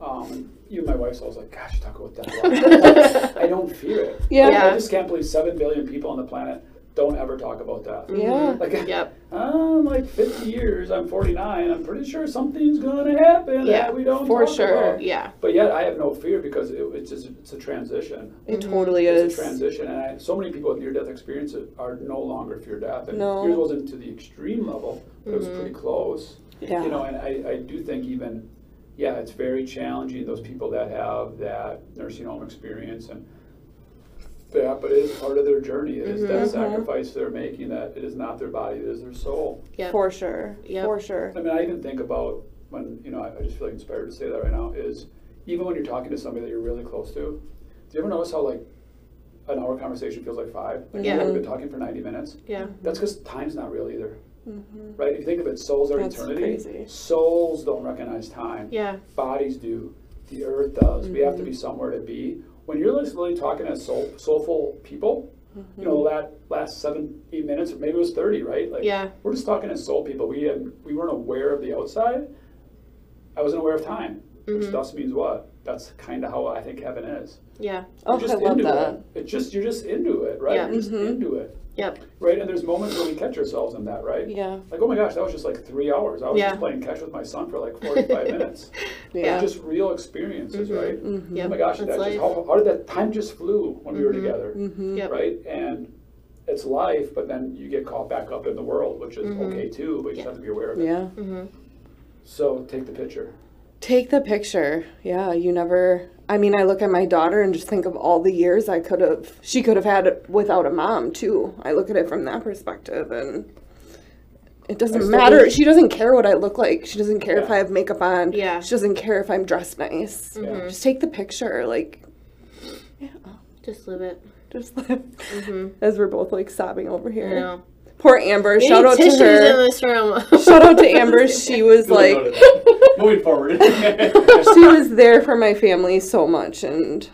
Um, you and my wife's always like, gosh, you talk about death a lot. I don't fear it. Yeah. Like, I just can't believe seven billion people on the planet don't ever talk about death. Yeah. Like, yep. I'm like fifty years, I'm forty-nine, I'm pretty sure something's going to happen yeah, that we don't for talk sure. about. Yeah. But yet I have no fear because it, it's just, it's a transition. It totally it's is. It's a transition. And I, so many people with near-death experiences are no longer fear death. And no. yours wasn't to the extreme level, but mm-hmm. it was pretty close. Yeah. You know, and I, I do think even, yeah, it's very challenging, those people that have that nursing home experience and yeah, but it is part of their journey. It is mm-hmm. that sacrifice they're making, that it is not their body, it is their soul. Yeah, for sure. Yeah, for sure. I mean, I even think about when, you know, I, I just feel like inspired to say that right now, is even when you're talking to somebody that you're really close to, do you ever notice how, like, an hour conversation feels like five? Like, yeah. We've been talking for ninety minutes. Yeah. That's because time's not real either. Mm-hmm. Right? If you think of it, souls are That's eternity. Crazy. Souls don't recognize time. Yeah. Bodies do. The earth does. Mm-hmm. We have to be somewhere to be. When you're really talking as soul, soulful people, mm-hmm. you know, that last seven, eight minutes, or maybe it was thirty, right? Like, yeah. We're just talking as soul people. We had, we weren't aware of the outside. I wasn't aware of time, mm-hmm. which thus means what? That's kind of how I think heaven is. Yeah. You're oh, just I love into that. It. It's just, you're just into it, right? Yeah. You're just mm-hmm. into it. Yep. Right? And there's moments where we catch ourselves in that, right? Yeah. Like, oh my gosh, that was just like three hours. I was yeah. just playing catch with my son for like forty-five minutes. Yeah. It was just real experiences, mm-hmm. right? Mm-hmm. Yep. Oh my gosh, that just, how, how did that time just flew when mm-hmm. we were together, mm-hmm. yep. right? And it's life, but then you get caught back up in the world, which is mm-hmm. okay too, but you yeah. just have to be aware of it. Yeah. Mm-hmm. So take the picture. Take the picture. Yeah, you never... I mean, I look at my daughter and just think of all the years I could have, she could have had without a mom too. I look at it from that perspective, and it doesn't matter. Be... She doesn't care what I look like. She doesn't care yeah. if I have makeup on. Yeah. She doesn't care if I'm dressed nice. Mm-hmm. Just take the picture. Like, yeah. Just live it. Just live mm-hmm. As we're both like sobbing over here. I know. Poor Amber. We Shout out to her. In this room. Shout out to Amber. She was like, moving forward. She was there for my family so much, and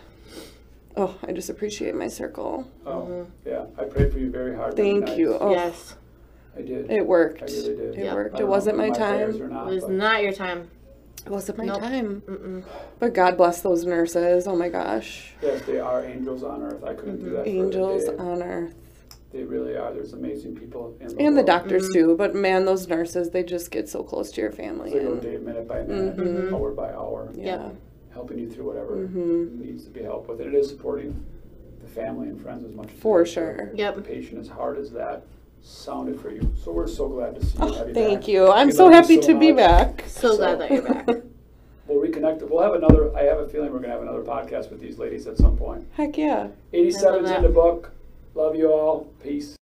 oh, I just appreciate my circle. Oh, mm-hmm. yeah, I prayed for you very hard. Thank you. Oh, yes, I did. It worked. I really did. It yep. worked. It wasn't my, my time. Not, it was not your time. It wasn't my nope. time. Mm-mm. But God bless those nurses. Oh my gosh. Yes, they are angels on earth. I couldn't do that. Angels for on earth. They really are. There's amazing people in the and world. The doctors mm-hmm. too. But man, those nurses—they just get so close to your family. They go day minute by minute, mm-hmm. hour by hour. Yeah. yeah. helping you through whatever mm-hmm. needs to be helped with. And it is supporting the family and friends as much as for sure. Yep. The patient, as hard as that sounded for you. So we're so glad to see you. Oh, have you thank back. You. I'm we so happy so to much. Be back. So, so glad that you're back. We'll reconnect. We'll have another. I have a feeling we're going to have another podcast with these ladies at some point. Heck yeah. eighty-seven's in the book. Love you all. Peace.